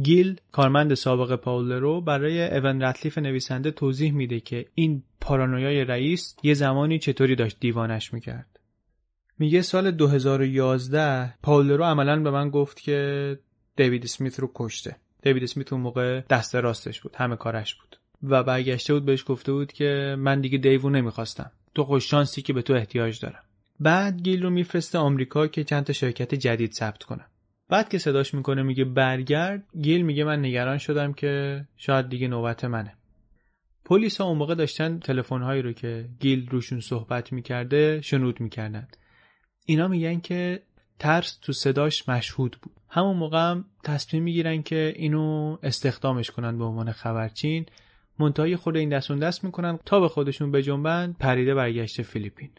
گیل، کارمند سابق پاول لرو، برای ایوان رتلیف نویسنده توضیح میده که این پارانویای رئیس یه زمانی چطوری داشت دیوانش میکرد. میگه سال 2011 پاول لرو عملاً به من گفت که دیوید اسمیت رو کشته. دیوید اسمیت اون موقع دست راستش بود، همه کارش بود. و برگشته بود بهش گفته بود که من دیگه دیوو نمیخواستم، تو خوش شانسی که به تو احتیاج دارم. بعد گیل رو میفرسته آمریکا که چند تا شرکت جدید ثبت کنه. بعد که صداش میکنه میگه برگرد، گیل میگه من نگران شدم که شاید دیگه نوبت منه. پلیسا اون موقع داشتن تلفن‌هایی رو که گیل روشون صحبت میکرده شنود میکردن. اینا میگن که ترس تو صداش مشهود بود. همون موقع هم تصمیم میگیرن که اینو استخدامش کنن به عنوان خبرچین. منتهی خود این دستون دست میکنن تا به خودشون بجنبن، پریده برگشته فیلیپین.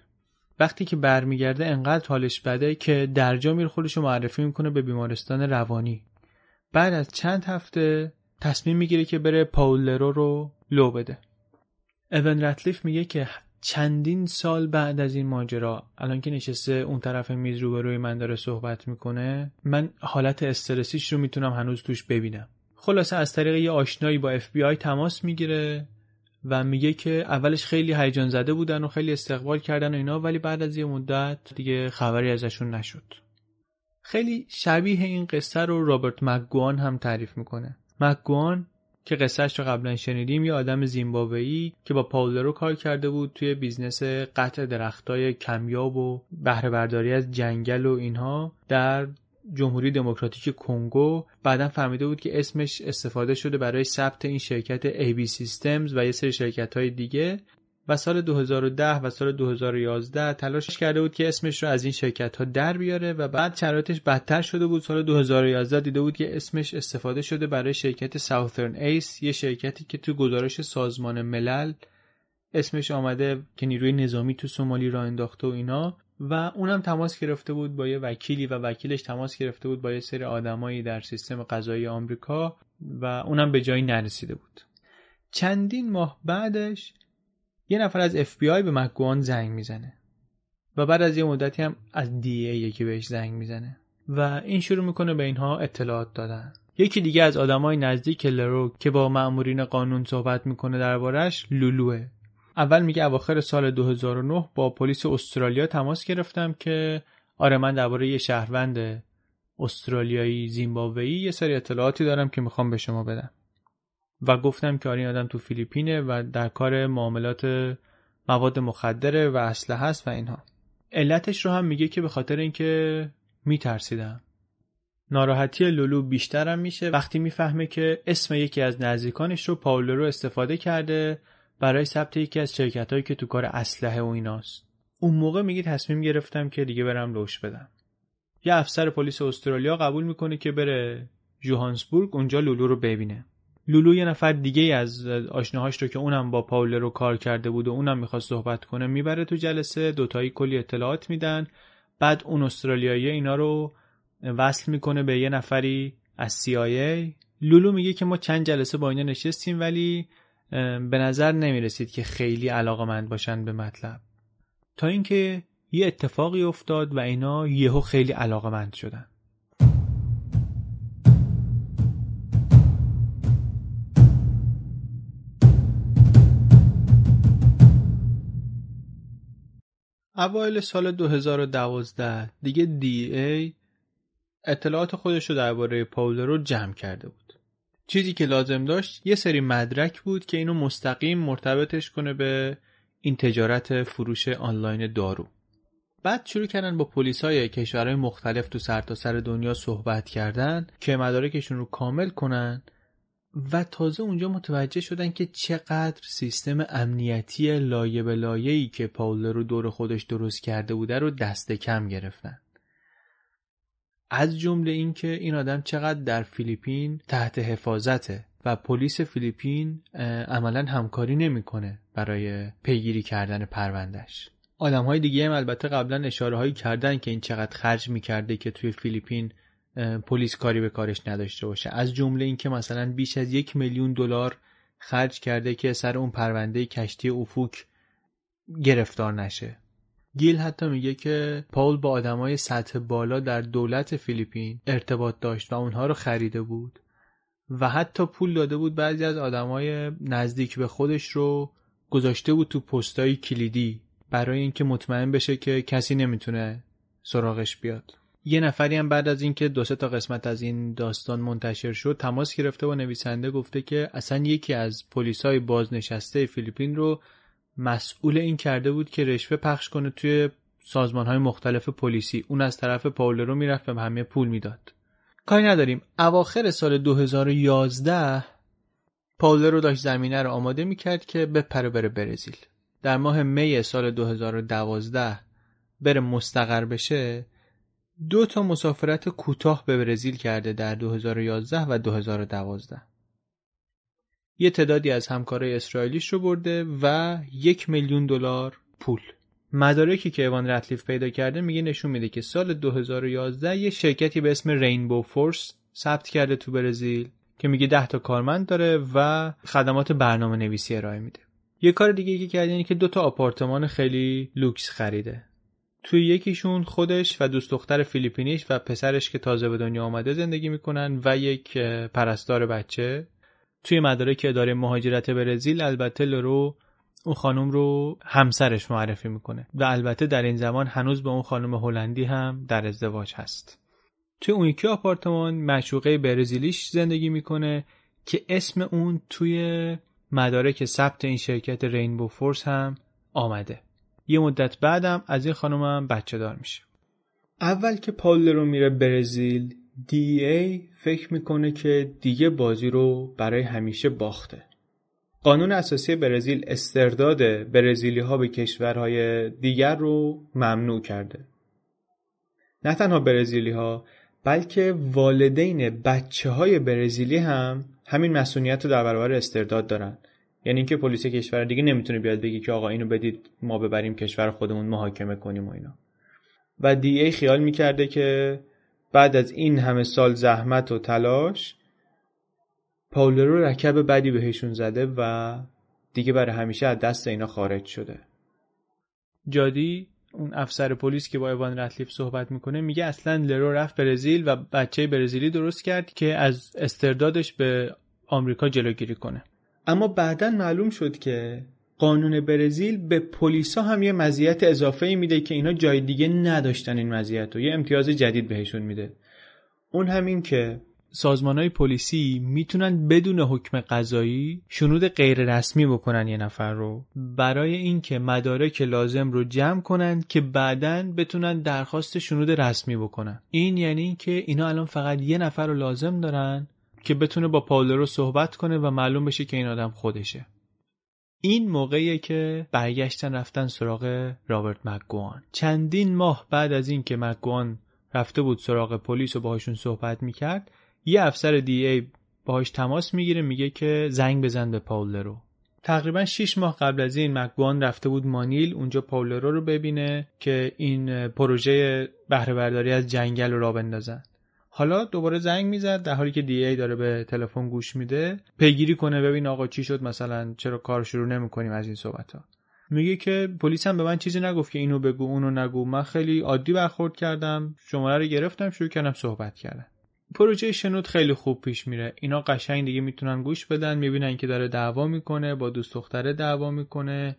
وقتی که برمیگرده انقدر حالش بده که درجا میره خودشو معرفی میکنه به بیمارستان روانی. بعد از چند هفته تصمیم میگیره که بره پاول لرو رو لو بده. ایوان رتلیف میگه که چندین سال بعد از این ماجرا، الان که نشسته اون طرف میز روبروی من داره صحبت میکنه، من حالت استرسیش رو میتونم هنوز توش ببینم. خلاصه از طریق یه آشنایی با FBI تماس میگیره و میگه که اولش خیلی هیجان زده بودن و خیلی استقبال کردن و اینا، ولی بعد از یه مدت دیگه خبری ازشون نشد. خیلی شبیه این قصه رو رابرت موگابه هم تعریف میکنه. موگابه که قصهش رو قبلا شنیدیم، یه آدم زیمبابویی که با پاول لرو کار کرده بود توی بیزنس قطع درختای کمیاب و بهره برداری از جنگل و اینها در جمهوری دموکراتیک کنگو. بعداً فهمیده بود که اسمش استفاده شده برای ثبت این شرکت AB Systems و یه سری شرکت‌های دیگه. و سال 2010 و سال 2011 تلاش کرده بود که اسمش رو از این شرکت‌ها در بیاره و بعد شرایطش بدتر شده بود. سال 2011 دیده بود که اسمش استفاده شده برای شرکت ساوثرن ایس، یه شرکتی که تو گزارش سازمان ملل اسمش آمده که نیروی نظامی تو سومالی را انداخته و اینا. و اونم تماس گرفته بود با یه وکیلی و وکیلش تماس گرفته بود با یه سری آدمایی در سیستم قضایی آمریکا و اونم به جایی نرسیده بود. چندین ماه بعدش یه نفر از FBI به مک‌گوان زنگ میزنه و بعد از یه مدتی هم از DEA که بهش زنگ میزنه و این شروع میکنه به اینها اطلاعات دادن. یکی دیگه از آدمای نزدیک لرو که با مأمورین قانون صحبت میکنه دربارش لولوه. اول میگه اواخر سال 2009 با پلیس استرالیا تماس گرفتم که آره من درباره یه شهروند استرالیایی زیمبابویی یه سری اطلاعاتی دارم که میخوام به شما بدم و گفتم که این آدم تو فیلیپینه و در کار معاملات مواد مخدره و اسلحه هست و اینها. علتش رو هم میگه که به خاطر اینکه میترسیدم. ناراحتی لولو بیشترم میشه وقتی میفهمه که اسم یکی از نزدیکانش رو پاول لرو استفاده کرده برای ثبت یکی از شرکتایی که تو کار اسلحه و ایناست. اون موقع میگه تصمیم گرفتم که دیگه برم لوش بدم. یه افسر پلیس استرالیا قبول میکنه که بره جوهانسبورگ اونجا لولو رو ببینه. لولو یه نفر دیگه از آشناهاش رو که اونم با پاول لرو کار کرده بود و اونم میخواست صحبت کنه میبره تو جلسه. دوتایی کلی اطلاعات میدن. بعد اون استرالیایی اینا رو وصل میکنه به یه نفری از CIA. لولو میگه که ما چند جلسه با اینا نشستیم ولی به نظر نمیرسید که خیلی علاقه‌مند باشن به مطلب، تا اینکه یه اتفاقی افتاد و اینا یهو خیلی علاقه‌مند شدن. اوایل سال 2012 دیگه DEA اطلاعات خودش رو درباره پاول لرو جمع کرده بود. چیزی که لازم داشت یه سری مدرک بود که اینو مستقیم مرتبطش کنه به این تجارت فروش آنلاین دارو. بعد شروع کردن با پلیس‌های کشورهای مختلف تو سرتاسر دنیا صحبت کردن که مدارکشون رو کامل کنن و تازه اونجا متوجه شدن که چقدر سیستم امنیتی لایه به لایه‌ای که پاول رو دور خودش درست کرده بوده رو دست کم گرفتن. از جمله این که این آدم چقدر در فیلیپین تحت حفاظته و پلیس فیلیپین عملاً همکاری نمی‌کنه برای پیگیری کردن پروندهش. آدم‌های دیگه هم البته قبلاً اشاره‌هایی کردن که این چقدر خرج می‌کرده که توی فیلیپین پلیس کاری به کارش نداشته باشه. از جمله این که مثلا بیش از $1,000,000 خرج کرده که سر اون پرونده کشتی افوک گرفتار نشه. گیل حتی میگه که پاول با آدمای سطح بالا در دولت فیلیپین ارتباط داشت و اونها رو خریده بود و حتی پول داده بود. بعضی از آدمای نزدیک به خودش رو گذاشته بود تو پستای کلیدی برای اینکه مطمئن بشه که کسی نمیتونه سراغش بیاد. یه نفری هم بعد از اینکه 2-3 تا قسمت از این داستان منتشر شد تماس گرفته با نویسنده، گفته که اصلا یکی از پلیسای بازنشسته فیلیپین رو مسئول این کرده بود که رشوه پخش کنه توی سازمان‌های مختلف پلیسی. اون از طرف پاول لرو میرفت به همه پول میداد. کاری نداریم. اواخر سال 2011 پاول لرو داشت زمینه رو آماده میکرد که بپره بره برزیل. در ماه می سال 2012 بره مستقر بشه. 2 تا مسافرت کوتاه به برزیل کرده در 2011 و 2012. یه تعدادی از همکارای اسرائیلیش رو برده و $1,000,000 پول. مدارکی که ایوان رتلیف پیدا کرده میگه نشون میده که سال 2011 یه شرکتی به اسم رینبو فورس ثبت کرده تو برزیل که میگه 10 تا کارمند داره و خدمات برنامه نویسی ارائه میده. یه کار دیگه که کرده اینه که 2 تا آپارتمان خیلی لوکس خریده. توی یکیشون خودش و دوست دختر فیلیپینیش و پسرش که تازه به دنیا آمده زندگی میکنن و یک پرستار بچه. توی مدارک اداره مهاجرت برزیل البته لرو اون خانم رو همسرش معرفی میکنه و البته در این زمان هنوز به اون خانم هلندی هم در ازدواج هست. توی اون یکی آپارتمان معشوقه برزیلیش زندگی میکنه که اسم اون توی مدارک ثبت این شرکت رینبو فورس هم آمده. یه مدت بعدم از این خانومم بچه دار میشه. اول که پاول لرو میره برزیل، DEA فکر میکنه که دیگه بازی رو برای همیشه باخته. قانون اساسی برزیل استرداد برزیلی ها به کشورهای دیگر رو ممنوع کرده. نه تنها برزیلی ها بلکه والدین بچه های برزیلی هم همین مسئولیت رو در برابر استرداد دارن. یعنی اینکه پلیس کشور دیگه نمیتونه بیاد بگی که آقا اینو بدید ما ببریم کشور خودمون محاکمه کنیم و اینا. و DEA خیال میکرده که بعد از این همه سال زحمت و تلاش پاول لرو رکب بدی بهشون زده و دیگه برای همیشه از دست اینا خارج شده. جادی اون افسر پلیس که با ایوان رتلیف صحبت میکنه میگه اصلا لرو رفت برزیل و بچه برزیلی درست کرد که از استردادش به آمریکا جلوگیری کنه. اما بعداً معلوم شد که قانون برزیل به پلیسا هم یه مزیت اضافه‌ای میده که اینا جای دیگه نداشتن. این مزیت رو یه امتیاز جدید بهشون میده. اون همین که سازمان‌های پلیسی میتونن بدون حکم قضایی شنود غیر رسمی بکنن یه نفر رو، برای اینکه مدارک لازم رو جمع کنن که بعداً بتونن درخواست شنود رسمی بکنن. این یعنی که اینا الان فقط یه نفر رو لازم دارن که بتونه با پاول لرو صحبت کنه و معلوم بشه که این آدم خودشه. این موقعیه که برگشتن رفتن سراغ رابرت مک‌گوان. چندین ماه بعد از این که مک‌گوان رفته بود سراغ پلیس و باهاشون صحبت میکرد، یه افسر DEA باهاش تماس میگیره، میگه که زنگ بزن به پاول لرو. تقریبا 6 ماه قبل از این مک‌گوان رفته بود مانیل، اونجا پاول لرو رو ببینه که این پروژه بهره برداری از جنگل رو راه بندازن. حالا دوباره زنگ میزد در حالی که DEA داره به تلفن گوش میده، پیگیری کنه ببین آقا چی شد، مثلا چرا کار شروع نمیکنیم، از این صحبت ها. میگه که پلیس هم به من چیزی نگفت که اینو بگو اونو نگو، من خیلی عادی برخورد کردم، شماره رو گرفتم شروع کردم صحبت کردن. پروژه شنود خیلی خوب پیش میره، اینا قشنگ دیگه میتونن گوش بدن. میبینن که داره دعوا میکنه، با دوست دختره دعوا میکنه،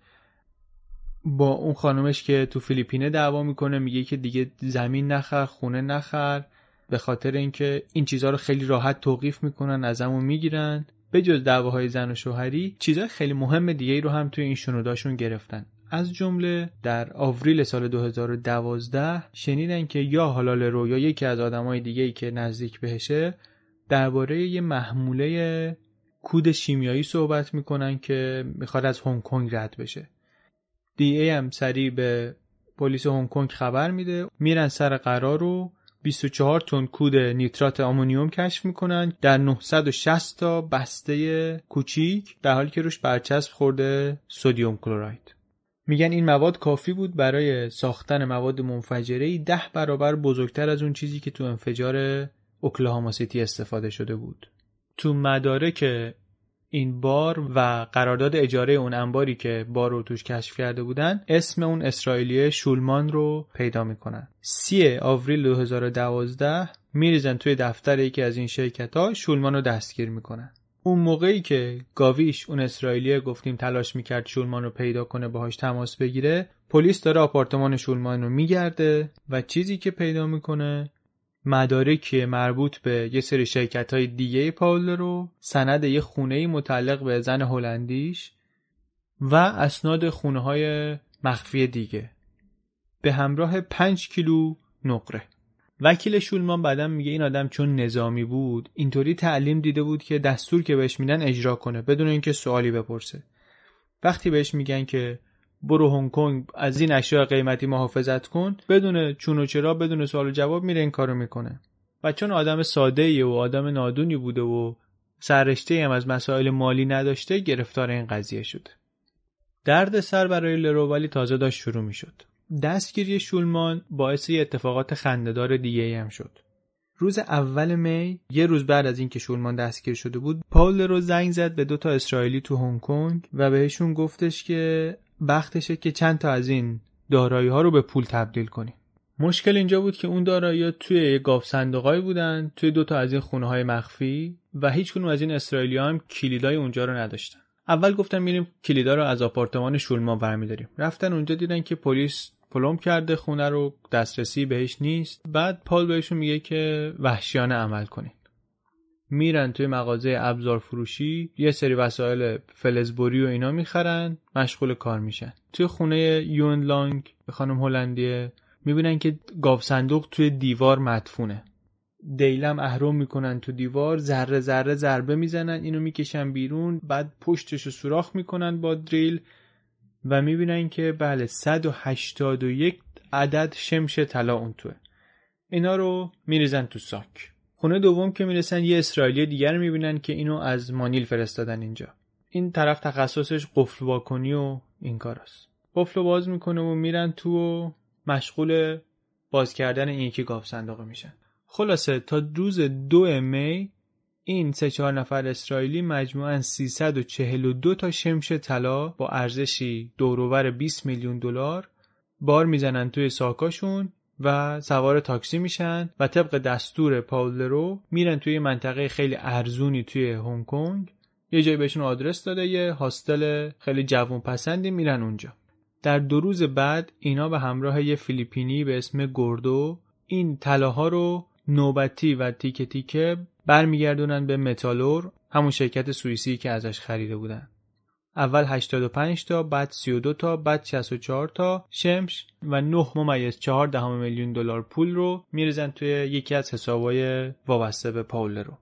با اون خانومش که تو فیلیپینه دعوا میکنه، میگه که دیگه زمین نخر خونه نخر، به خاطر اینکه این چیزها رو خیلی راحت توقیف میکنن، ازمون میگیرن. به جز دعواهای زن و شوهری چیزهای خیلی مهم دیگه رو هم توی این شنوداشون گرفتن. از جمله در آوریل سال 2012 شنیدن که یا حلال رو یا یکی از آدمای دیگه‌ای که نزدیک بهشه درباره یه محموله کود شیمیایی صحبت میکنن که میخواد از هنگ کنگ رد بشه. DEA هم سریع به پلیس هنگ کنگ خبر میده، میرن سر قرار رو 24 تن کود نیترات آمونیوم کشف میکنن در 960 تا بسته کوچیک، در حالی که روش برچسب خورده سدیم کلراید. میگن این مواد کافی بود برای ساختن مواد منفجره‌ای 10 برابر بزرگتر از اون چیزی که تو انفجار اوکلاهاما سیتی استفاده شده بود. تو مدارک این بار و قرارداد اجاره اون انباری که بار رو توش کشف کرده بودن اسم اون اسرائیلی شولمان رو پیدا میکنن. 3 آوریل 2012 میریزن توی دفتر یکی از این شرکت‌ها، شولمان رو دستگیر میکنن. اون موقعی که گاویش اون اسرائیلی گفتیم تلاش میکرد شولمان رو پیدا کنه، باهاش تماس بگیره، پلیس داره آپارتمان شولمان رو میگرده و چیزی که پیدا میکنه مدارکی مربوط به یه سری شرکت‌های دیگه پاول لرو، سند یه خونه‌ای متعلق به زن هلندیش و اسناد خونه‌های مخفی دیگه به همراه 5 کیلو نقره. وکیل شولمان بعداً میگه این آدم چون نظامی بود اینطوری تعلیم دیده بود که دستور که بهش میدن اجرا کنه بدون اینکه سوالی بپرسه. وقتی بهش میگن که برو هنگ کنگ از این اشیاء قیمتی محافظت کن، بدون چون و چرا بدون سوال و جواب میره این کارو میکنه. و چون آدم ساده‌ایه و آدم نادونی بوده و سررشته‌ای هم از مسائل مالی نداشته، گرفتار این قضیه شد. درد سر برای لرو ولی تازه داشت شروع میشد. دستگیری شولمان باعث اتفاقات خنده‌دار دیگه‌ای هم شد. روز اول می، یه روز بعد از اینکه شولمان دستگیر شده بود، پاول لرو زنگ زد به 2 تا اسرائیلی تو هنگ کنگ و بهشون گفتش که وقتشه که چند تا از این دارایی‌ها رو به پول تبدیل کنیم. مشکل اینجا بود که اون دارایی‌ها توی گاف صندوقایی بودن، توی 2 تا از این خونه‌های مخفی، و هیچکدوم از این اسرائیلی‌ها هم کلیدای اونجا رو نداشتن. اول گفتن میریم کلیدا رو از آپارتمان شولمان برمی‌داریم. رفتن اونجا دیدن که پلیس پلم کرده خونه رو، دسترسی بهش نیست. بعد پال بهشون میگه که وحشیانه عمل کنید. میرن توی مغازه ابزار فروشی یه سری وسایل فلزبوری و اینا میخرن، مشغول کار میشن. توی خونه یون لانگ به خانم هلندیه میبینن که گاو صندوق توی دیوار مدفونه. دیلم اهرم میکنن تو دیوار، ذره ذره ضربه میزنن، اینو میکشن بیرون، بعد پشتشو سوراخ میکنن با دریل و میبینن که بله 181 عدد شمش طلا اون توه. اینا رو میریزن تو ساک. خونه دوم که میرسن یه اسرائیلی دیگر میبینن که اینو از مانیل فرستادن اینجا. این طرف تخصصش قفل واکنی و این کاراست. قفل باز میکنه و میرن تو و مشغول باز کردن این یکی گاو صندوق میشن. خلاصه تا روز 2 می این 3-4 نفر اسرائیلی مجموعاً 342 تا شمش طلا با ارزشی دوروبر $20 میلیون بار میزنن توی ساکاشون و سوار تاکسی میشن و طبق دستور پاول لرو میرن توی منطقه خیلی ارزونی توی هنگ کنگ. یه جایی بهشون آدرس داده، یه هاستل خیلی جوان پسندی، میرن اونجا. در 2 روز بعد اینا به همراه یه فیلیپینی به اسم گوردو این طلاها رو نوبتی و تیکه تیکه برمیگردونن به متالور، همون شرکت سوئیسی که ازش خریده بودن. اول 85 تا، بعد 32 تا، بعد 64 تا شمش و 9.4 میلیون دلار پول رو میریزن توی یکی از حسابای وابسته به پاول رو.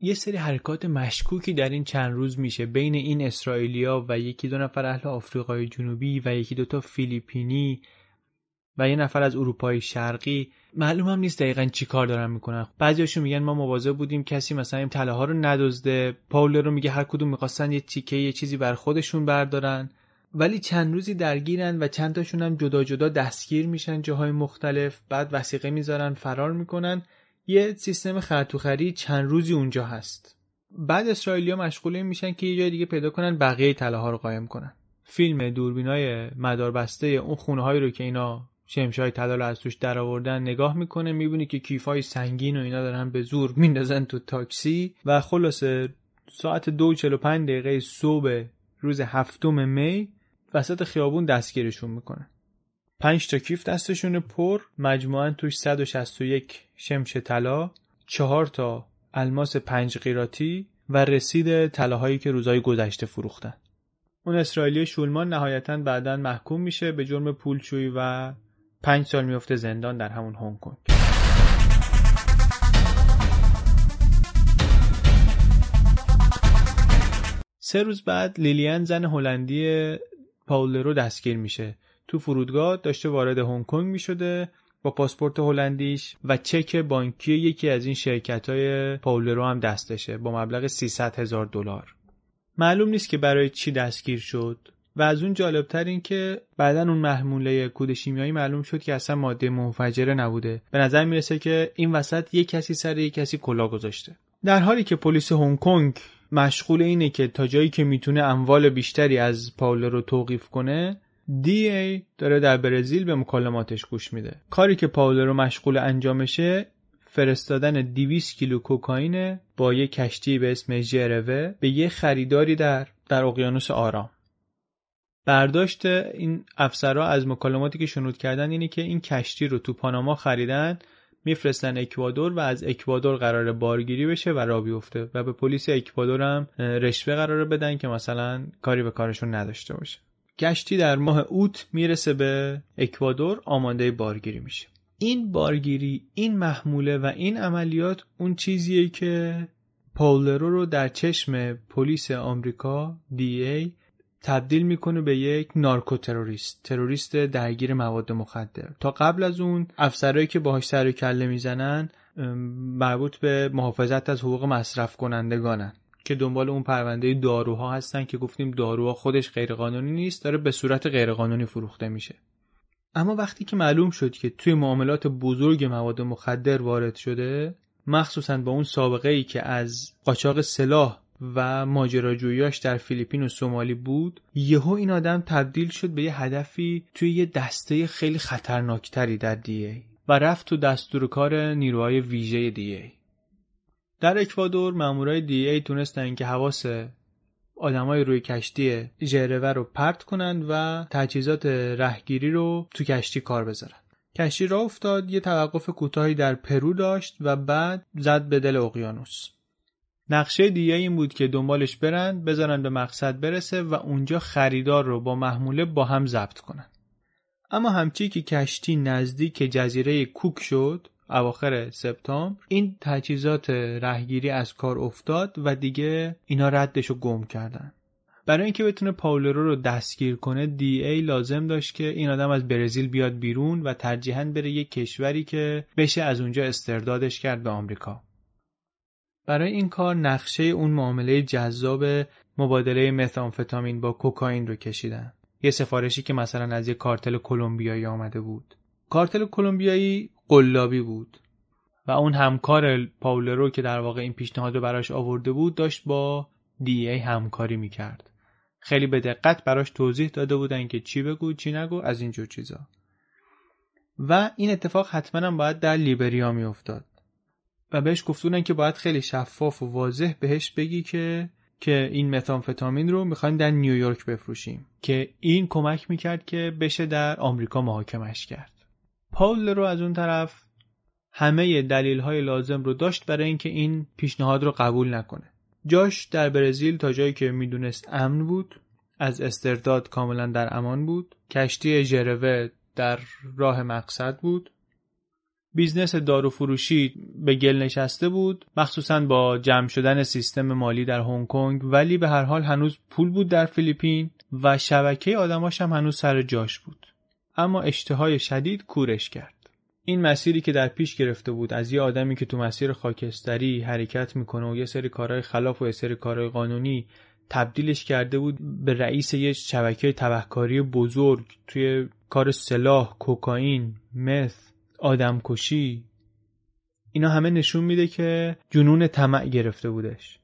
یه سری حرکات مشکوکی در این چند روز میشه بین این اسرائیلیا و 1-2 نفر اهل آفریقای جنوبی و 1-2 تا فیلیپینی و 1 نفر از اروپای شرقی. معلوم هم نیست دقیقاً چی کار دارن میکنن. بعضیاشون میگن ما مواظب بودیم کسی مثلا این طلاها رو ندزده. پاول رو میگه هر کدوم میخواستن یه تیکه یه چیزی بر خودشون بردارن. ولی چند روزی درگیرن و چند تاشون هم جدا جدا دستگیر میشن جاهای مختلف، بعد وثیقه میذارن فرار میکنن. یه سیستم خرطوخری چند روزی اونجا هست. بعد اسرائیلیا مشغول میشن که یه جای دیگه پیدا کنن بقیه طلاها رو قایم کنن. فیلم دوربینای مداربسته اون خونه‌هایی رو که اینا شمشای طلا رو از توش در آوردن نگاه میکنه، میبینی که کیفای سنگین و اینا دارن به زور میندازن تو تاکسی و خلاصه ساعت 2:45 صبح روز 7 می وسط خیابون دستگیرشون میکنن. 5 تا کیف دستشون پر، مجموعاً توش 161 شمش طلا، 4 تا الماس 5 قیراطی و رسید طلاهایی که روزهای گذشته فروختن. اون اسرائیلی شولمان نهایتاً بعداً محکوم میشه به جرم پولشویی و 5 سال میفته زندان در همون هنگ کنگ. سه روز بعد لیلیان زن هلندی پاول رو دستگیر میشه. تو فرودگاه داشته وارد هنگ کنگ میشده با پاسپورت هلندیش و چک بانکی یکی از این شرکت‌های پاول رو هم دستشه با مبلغ $300,000. معلوم نیست که برای چی دستگیر شد. و از اون جالبتر این که بعداً اون محموله کود شیمیایی معلوم شد که اصلا ماده منفجره نبوده. به نظر میرسه که این وسط یک کسی سر یک کسی کلاه گذاشته. در حالی که پلیس هنگ کنگ مشغول اینه که تا جایی که میتونه اموال بیشتری از پاول رو توقیف کنه، DEA داره در برزیل به مکالماتش گوش میده. کاری که پاول رو مشغول انجامشه فرستادن 200 کیلو کوکائین با یک کشتی به اسم جروه به یه خریداری در اقیانوس آرام. برداشت این افسرها از مکالماتی که شنود کردن اینه که این کشتی رو تو پاناما خریدن، میفرستن اکوادور و از اکوادور قراره بارگیری بشه و را بیفته و به پلیس اکوادور هم رشوه قراره بدن که مثلا کاری به کارشون نداشته باشه. کشتی در ماه اوت میرسه به اکوادور، آماده بارگیری میشه. این بارگیری، این محموله و این عملیات اون چیزیه که پاول لرو رو در چشم پلیس آمریکا DEA تبدیل میکنه به یک نارکوتروریست، تروریست درگیر مواد مخدر. تا قبل از اون افسرایی که باهاش سر و کله میزنن مربوط به محافظت از حقوق مصرف کنندگانن که دنبال اون پرونده داروها هستن که گفتیم داروها خودش غیرقانونی نیست، داره به صورت غیرقانونی فروخته میشه. اما وقتی که معلوم شد که توی معاملات بزرگ مواد مخدر وارد شده، مخصوصاً با اون سابقه‌ای که از قاچاق سلاح و ماجراجوییاش در فیلیپین و سومالی بود، یهو این آدم تبدیل شد به یه هدفی توی یه دسته خیلی خطرناکتری در DEA و رفت تو دستورکار نیروهای ویژه DEA. در اکوادور مامورای DEA تونستن که حواس آدمای روی کشتی جروه رو پرت کنن و تجهیزات رهگیری رو تو کشتی کار بذارن. کشتی راه افتاد، یه توقف کوتاهی در پرو داشت و بعد زد به دل اقیانوس. نقشه دیگه این بود که دنبالش برن، بذارن به مقصد برسه و اونجا خریدار رو با محموله با هم ضبط کنن. اما همچی که کشتی نزدیک جزیره کوک شد اواخر سپتامبر، این تجهیزات رهگیری از کار افتاد و دیگه اینا ردشو گم کردن. برای اینکه بتونه پاول لرو رو دستگیر کنه، DEA لازم داشت که این آدم از برزیل بیاد بیرون و ترجیحاً بره یک کشوری که بشه از اونجا استردادش کرد به آمریکا. برای این کار نقشه اون معامله جذاب مبادله متامفتامین با کوکائین رو کشیدن. یه سفارشی که مثلا از یه کارتل کلمبیایی آمده بود. کارتل کلمبیایی قلابی بود و اون همکار پاول لرو که در واقع این پیشنهاد رو براش آورده بود، داشت با DEA همکاری میکرد. خیلی به دقت براش توضیح داده بودن که چی بگو چی نگو از اینجور چیزا. و این اتفاق حتماً باید در لیبریا میافتاد و بهش گفتونن که باید خیلی شفاف و واضح بهش بگی که این متامفتامین رو میخوایم در نیویورک بفروشیم، که این کمک میکرد که بشه در آمریکا محاکمش کرد. پاول رو از اون طرف همه دلایل لازم رو داشت برای اینکه این پیشنهاد رو قبول نکنه. جاش در برزیل تا جایی که میدونست امن بود، از استرداد کاملا در امان بود، کشتی جروه در راه مقصد بود، بیزنس داروفروشی به گل نشسته بود، مخصوصاً با جمع شدن سیستم مالی در هنگ کنگ، ولی به هر حال هنوز پول بود در فیلیپین و شبکه آدماش هم هنوز سر جاش بود. اما اشتهای شدید کورش کرد. این مسیری که در پیش گرفته بود از یه آدمی که تو مسیر خاکستری حرکت میکنه و یه سری کارهای خلاف و یه سری کارهای قانونی، تبدیلش کرده بود به رئیس یه شبکه تبهکاری بزرگ توی کار سلاح، کوکائین، مس، آدمکشی. اینا همه نشون میده که جنون طمع گرفته بودش.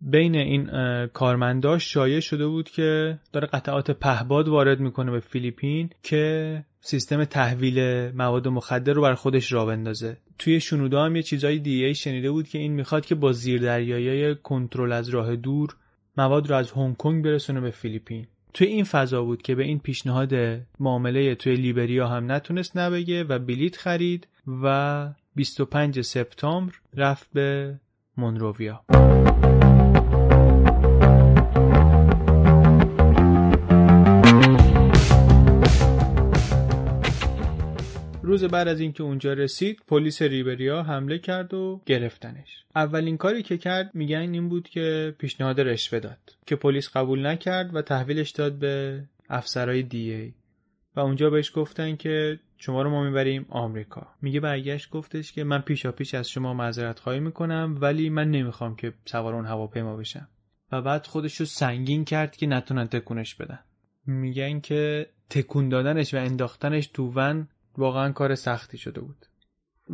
بین این کارمنداش شایع شده بود که داره قطعات پهباد وارد میکنه به فیلیپین که سیستم تحویل مواد مخدر رو بر خودش راه بندازه. توی شنوده هم یه چیزای دیگه شنیده بود که این میخواد که با زیردریایی کنترل از راه دور مواد رو از هنگ کنگ برسونه به فیلیپین. توی این فضا بود که به این پیشنهاد معامله توی لیبریا هم نتونست نبگه و بلیت خرید و 25 سپتامبر رفت به مونروویا. روز بعد از اینکه اونجا رسید، پلیس لیبریا حمله کرد و گرفتنش. اولین کاری که کرد میگن این بود که پیشنهاد رشوه داد که پلیس قبول نکرد و تحویلش داد به افسرای DEA و اونجا بهش گفتن که شما رو ما میبریم آمریکا. میگه برگشت گفتش که من پیشاپیش از شما معذرت خواهی میکنم، ولی من نمیخوام که سوار اون هواپیما بشم. و بعد خودش رو سنگین کرد که نتونن تکونش بدن. میگن که تکون دادنش و انداختنش تو ون واقعا کار سختی شده بود.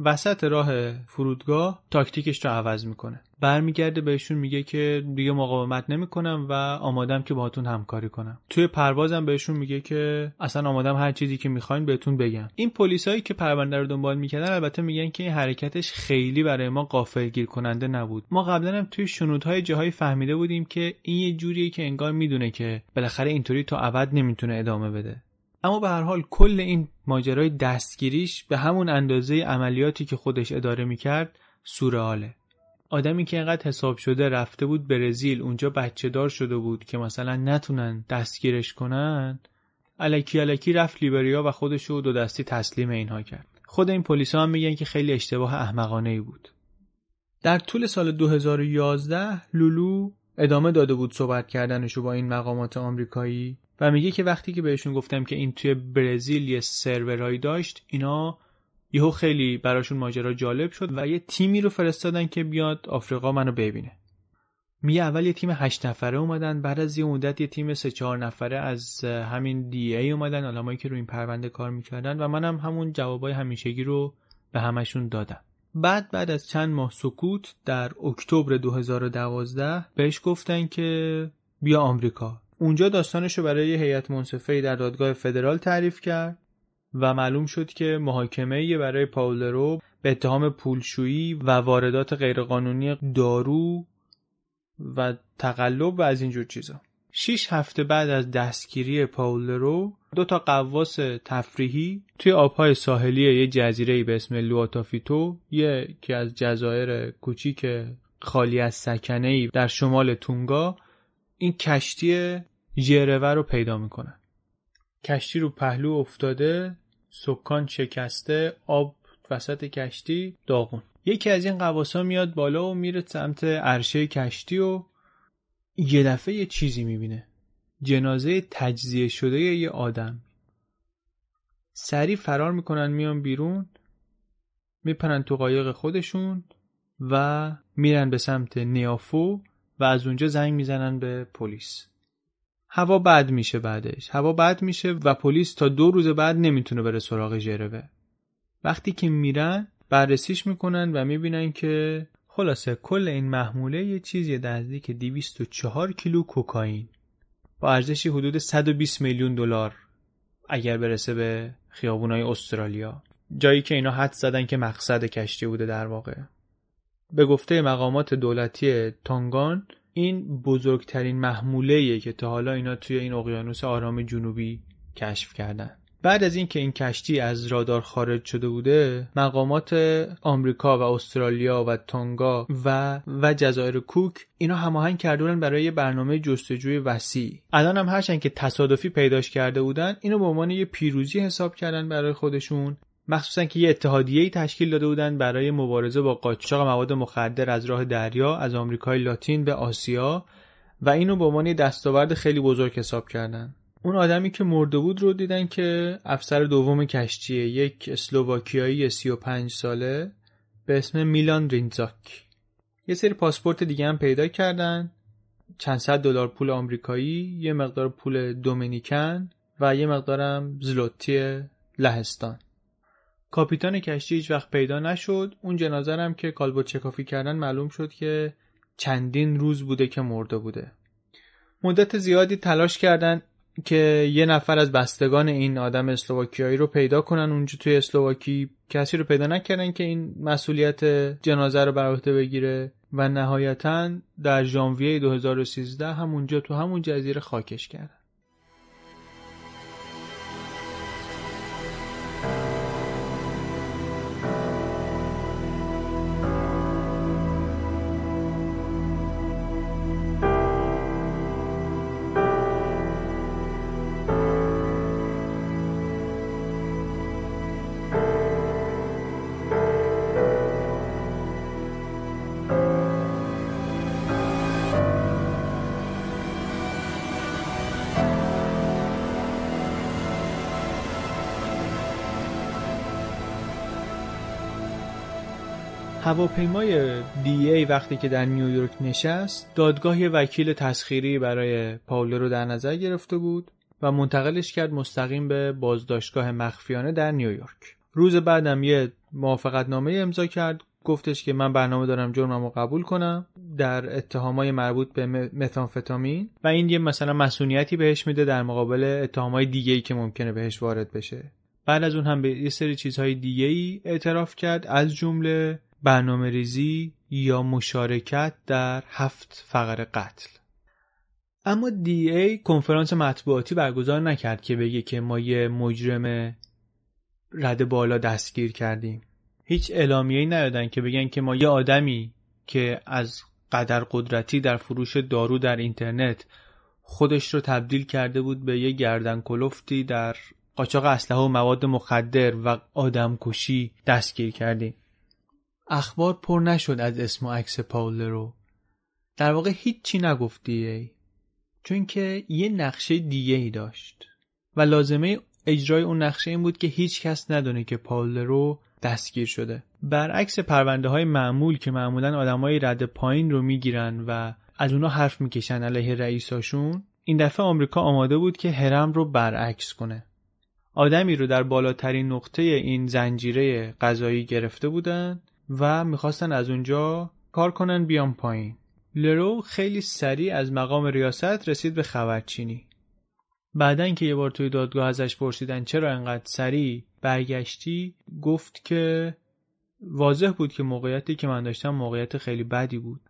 وسط راه فرودگاه تاکتیکش رو عوض میکنه. برمیگرده بهشون میگه که دیگه مقاومت نمیکنم و آمادم که باهاتون همکاری کنم. توی پروازم بهشون میگه که اصلا آمادم هر چیزی که میخواین بهتون بگم. این پلیسایی که پرونده رو دنبال میکردن البته میگن که این حرکتش خیلی برای ما غافلگیر کننده نبود. ما قبلا هم توی شنودهای جاهای فهمیده بودیم که این یه جوریه که انگار میدونه که بالاخره اینطوری تا ابد نمیتونه ادامه بده. اما به هر حال کل این ماجرای دستگیریش به همون اندازه عملیاتی که خودش اداره میکرد سورئاله. آدمی که اینقدر حساب شده رفته بود برزیل، اونجا بچه دار شده بود که مثلا نتونن دستگیرش کنن، الکی الکی رفت لیبریا و خودشو دو دستی تسلیم اینها کرد. خود این پلیسا هم میگن که خیلی اشتباه احمقانه‌ای بود. در طول سال 2011 لولو ادامه داده بود صحبت کردنشو با این مقامات آمریکایی و میگه که وقتی که بهشون گفتم که این توی برزیل یه سرورایی داشت، اینا یهو خیلی براشون ماجرا جالب شد و یه تیمی رو فرستادن که بیاد آفریقا منو ببینه. میگه اول یه تیم 8 نفره اومدن، بعد از یه مدت یه تیم 3-4 نفره از همین DEA اومدن، آدمایی که رو این پرونده کار میکردن و منم همون جوابای همیشگی رو به همشون دادم. بعد از چند ماه سکوت در اکتبر 2012 بهش گفتن که بیا آمریکا. اونجا داستانشو برای یه هیئت منصفه‌ای در دادگاه فدرال تعریف کرد و معلوم شد که محاکمه‌ای برای پاول لرو به اتهام پولشویی و واردات غیرقانونی دارو و تقلب و از اینجور چیزا. 6 هفته بعد از دستگیری پاول لرو، 2 تا غواص تفریحی توی آبهای ساحلی یه جزیره‌ای به اسم لواتافیتو، یکی از جزایر کوچیک خالی از سکنه‌ای در شمال تونگا این کشتی جروه رو پیدا میکنن. کشتی رو پهلو افتاده، سکان شکسته، آب وسط کشتی داغون. یکی از این قواسا میاد بالا و میره سمت عرشه کشتی و یه دفعه یه چیزی میبینه. جنازه تجزیه شده یه آدم. سریع فرار میکنن، میان بیرون، میپرن تو قایق خودشون و میرن به سمت نیافو و از اونجا زنگ میزنن به پلیس. هوا بد میشه بعدش. هوا بد میشه و پلیس تا 2 روز بعد نمیتونه بره سراغ جروه. وقتی که میرن بررسیش میکنن و میبینن که خلاصه کل این محموله یه چیزی نزدیک 204 کیلو کوکائین با ارزشی حدود 120 میلیون دلار اگر برسه به خیابونای استرالیا، جایی که اینا حد زدن که مقصد کشتی بوده در واقع. به گفته مقامات دولتی تانگان این بزرگترین محموله‌ایه که تا حالا اینا توی این اقیانوس آرام جنوبی کشف کردن. بعد از اینکه این کشتی از رادار خارج شده بوده، مقامات آمریکا و استرالیا و تانگا و جزایر کوک اینا هماهنگ کردن برای یه برنامه جستجوی وسیع. الان هم هرچند که تصادفی پیداش کرده بودن، اینو به عنوان یه پیروزی حساب کردن برای خودشون، مخصوصا که یه اتحادیه‌ای تشکیل داده بودن برای مبارزه با قاچاق مواد مخدر از راه دریا از آمریکای لاتین به آسیا و اینو به عنوان دستاورد خیلی بزرگ حساب کردن. اون آدمی که مرده بود رو دیدن که افسر دوم کشتیه، یک اسلوواکیایی 35 ساله به اسم میلان رینزاک. یه سری پاسپورت دیگه هم پیدا کردن، چند صد دلار پول آمریکایی، یه مقدار پول دومینیکن و یه مقدارم زلوتی لهستان. کاپیتان کشتی هیچ وقت پیدا نشد. اون جنازه هم که کالبدچه کافی کردن معلوم شد که چندین روز بوده که مرده بوده. مدت زیادی تلاش کردن که یه نفر از بستگان این آدم اسلوواکیایی رو پیدا کنن اونجا توی اسلوواکی. کسی رو پیدا نکردن که این مسئولیت جنازه رو بر عهده بگیره و نهایتاً در ژانویه 2013 همونجا تو همون جزیره خاکش کردن. هواپیمای DEA وقتی که در نیویورک نشست، دادگاه یه وکیل تسخیری برای پاول لرو در نظر گرفته بود و منتقلش کرد مستقیم به بازداشتگاه مخفیانه در نیویورک. روز بعدم یه موافقتنامه امضا کرد، گفتش که من برنامه دارم جرمم رو قبول کنم در اتهامای مربوط به متامفتامین و این یه مثلا مسئولیتی بهش میده در مقابل اتهامای دیگه‌ای که ممکنه بهش وارد بشه. بعد از اون هم به یه سری چیزهای دیگه‌ای اعتراف کرد، از جمله برنامه ریزی یا مشارکت در 7 فقر قتل. اما DEA کنفرانس مطبوعاتی برگزار نکرد که بگه که ما یه مجرم رده بالا دستگیر کردیم. هیچ اعلامیه‌ای ندادن که بگن که ما یه آدمی که از قدر قدرتی در فروش دارو در اینترنت خودش رو تبدیل کرده بود به یه گردن کلفتی در قاچاق اسلحه و مواد مخدر و آدمکشی دستگیر کردیم. اخبار پر نشد از اسم و عکس پاول لرو. در واقع هیچی نگفت DEA، چون که یه نقشه دیگه‌ای داشت و لازمه اجرای اون نقشه این بود که هیچ کس ندونه که پاول لرو دستگیر شده. برعکس پرونده‌های معمول که معمولاً آدمای رد پایین رو میگیرن و از اونا حرف میکشن علیه رئیساشون، این دفعه آمریکا آماده بود که هرم رو برعکس کنه. آدمی رو در بالاترین نقطه این زنجیره قضایی گرفته بودن و میخواستن از اونجا کار کنن بیان پایین. لرو خیلی سریع از مقام ریاست رسید به خبرچینی. بعدن که یه بار توی دادگاه ازش پرسیدن چرا انقدر سریع برگشتی، گفت که واضح بود که موقعیتی که من داشتم موقعیت خیلی بدی بود.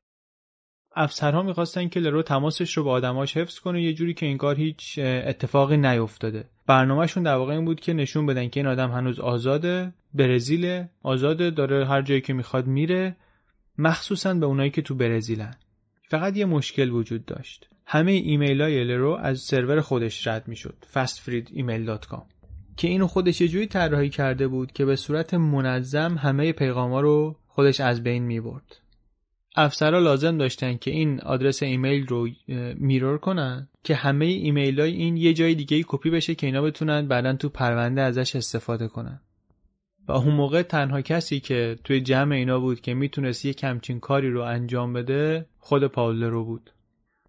افسرها میخواستن که لرو تماسش رو با آدماش حفظ کنه یه جوری که این کار هیچ اتفاقی نیفتاده. برنامهشون در واقع این بود که نشون بدن که این آدم هنوز آزاده، برزیل آزاده، داره هر جایی که میخواد میره مخصوصاً به اونایی که تو برزیلن. فقط یه مشکل وجود داشت. همه ایمیلای لرو از سرور خودش رد میشد، fastfreedemail.com، که اینو خودش یه جوری طراحی کرده بود که به صورت منظم همه پیغام‌ها رو خودش از بین می‌برد. افسرها لازم داشتن که این آدرس ایمیل رو میرور کنن که همه ایمیلای این یه جای دیگه کپی بشه که اینا بتونن بعداً تو پرونده ازش استفاده کنن. و اون موقع تنها کسی که توی جمع اینا بود که میتونست یه همچین کاری رو انجام بده خود پاول لرو بود.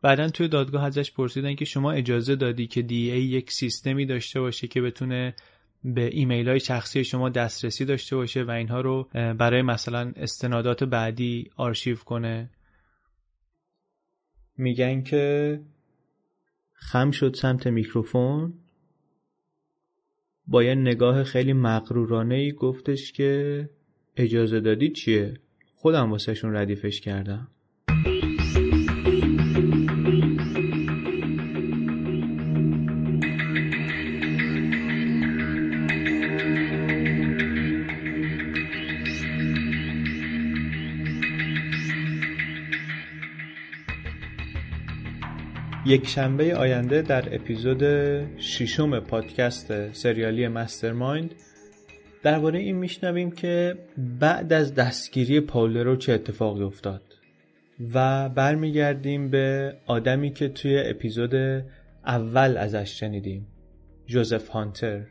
بعدن توی دادگاه ازش پرسیدن که شما اجازه دادی که DEA یک سیستمی داشته باشه که بتونه به ایمیل‌های شخصی شما دسترسی داشته باشه و اینها رو برای مثلا استنادات بعدی آرشیو کنه؟ میگن که خم شد سمت میکروفون، با یه نگاه خیلی مغرورانه‌ای گفتش که اجازه دادی چیه؟ خودم واسه شون ردیفش کردم. یک شنبه آینده در اپیزود 6 پادکست سریالی مسترمایند درباره این میشنویم که بعد از دستگیری پاول لرو چه اتفاقی افتاد و برمیگردیم به آدمی که توی اپیزود اول ازش شنیدیم، جوزف هانتر،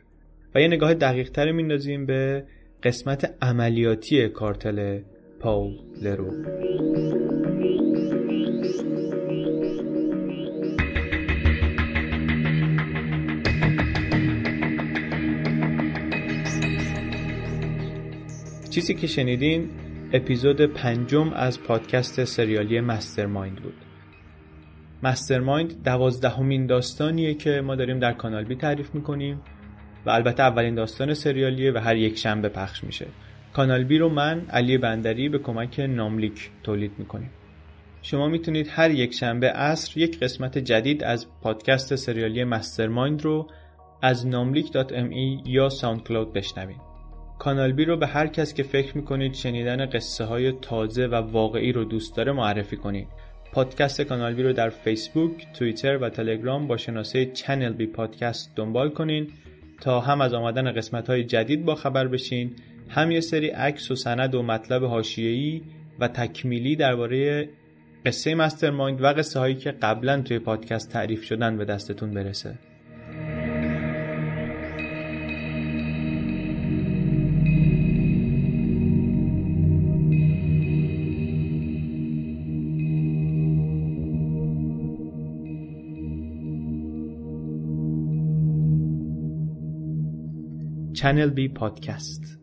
و یه نگاه دقیق تر میندازیم به قسمت عملیاتی کارتل پاول لرو. چیزی که شنیدین اپیزود 5 از پادکست سریالی مسترمایند بود. مسترمایند 12 داستانیه که ما داریم در کانال بی تعریف میکنیم و البته اولین داستان سریالیه و هر یک شنبه پخش میشه. کانال بی رو من، علی بندری، به کمک ناملیک تولید میکنیم. شما میتونید هر یک شنبه عصر یک قسمت جدید از پادکست سریالی مسترمایند رو از namlik.me یا SoundCloud بشنوید. کانال بی رو به هر کس که فکر میکنید شنیدن قصه های تازه و واقعی رو دوست داره معرفی کنید. پادکست کانال بی رو در فیسبوک، توییتر و تلگرام با شناسه چنل بی پادکست دنبال کنین تا هم از آمدن قسمت های جدید با خبر بشین، هم یه سری عکس و سند و مطلب حاشیه‌ای و تکمیلی درباره قصه مسترمایند و قصه هایی که قبلا توی پادکست تعریف شدن به دستتون برسه. چنل بی پادکست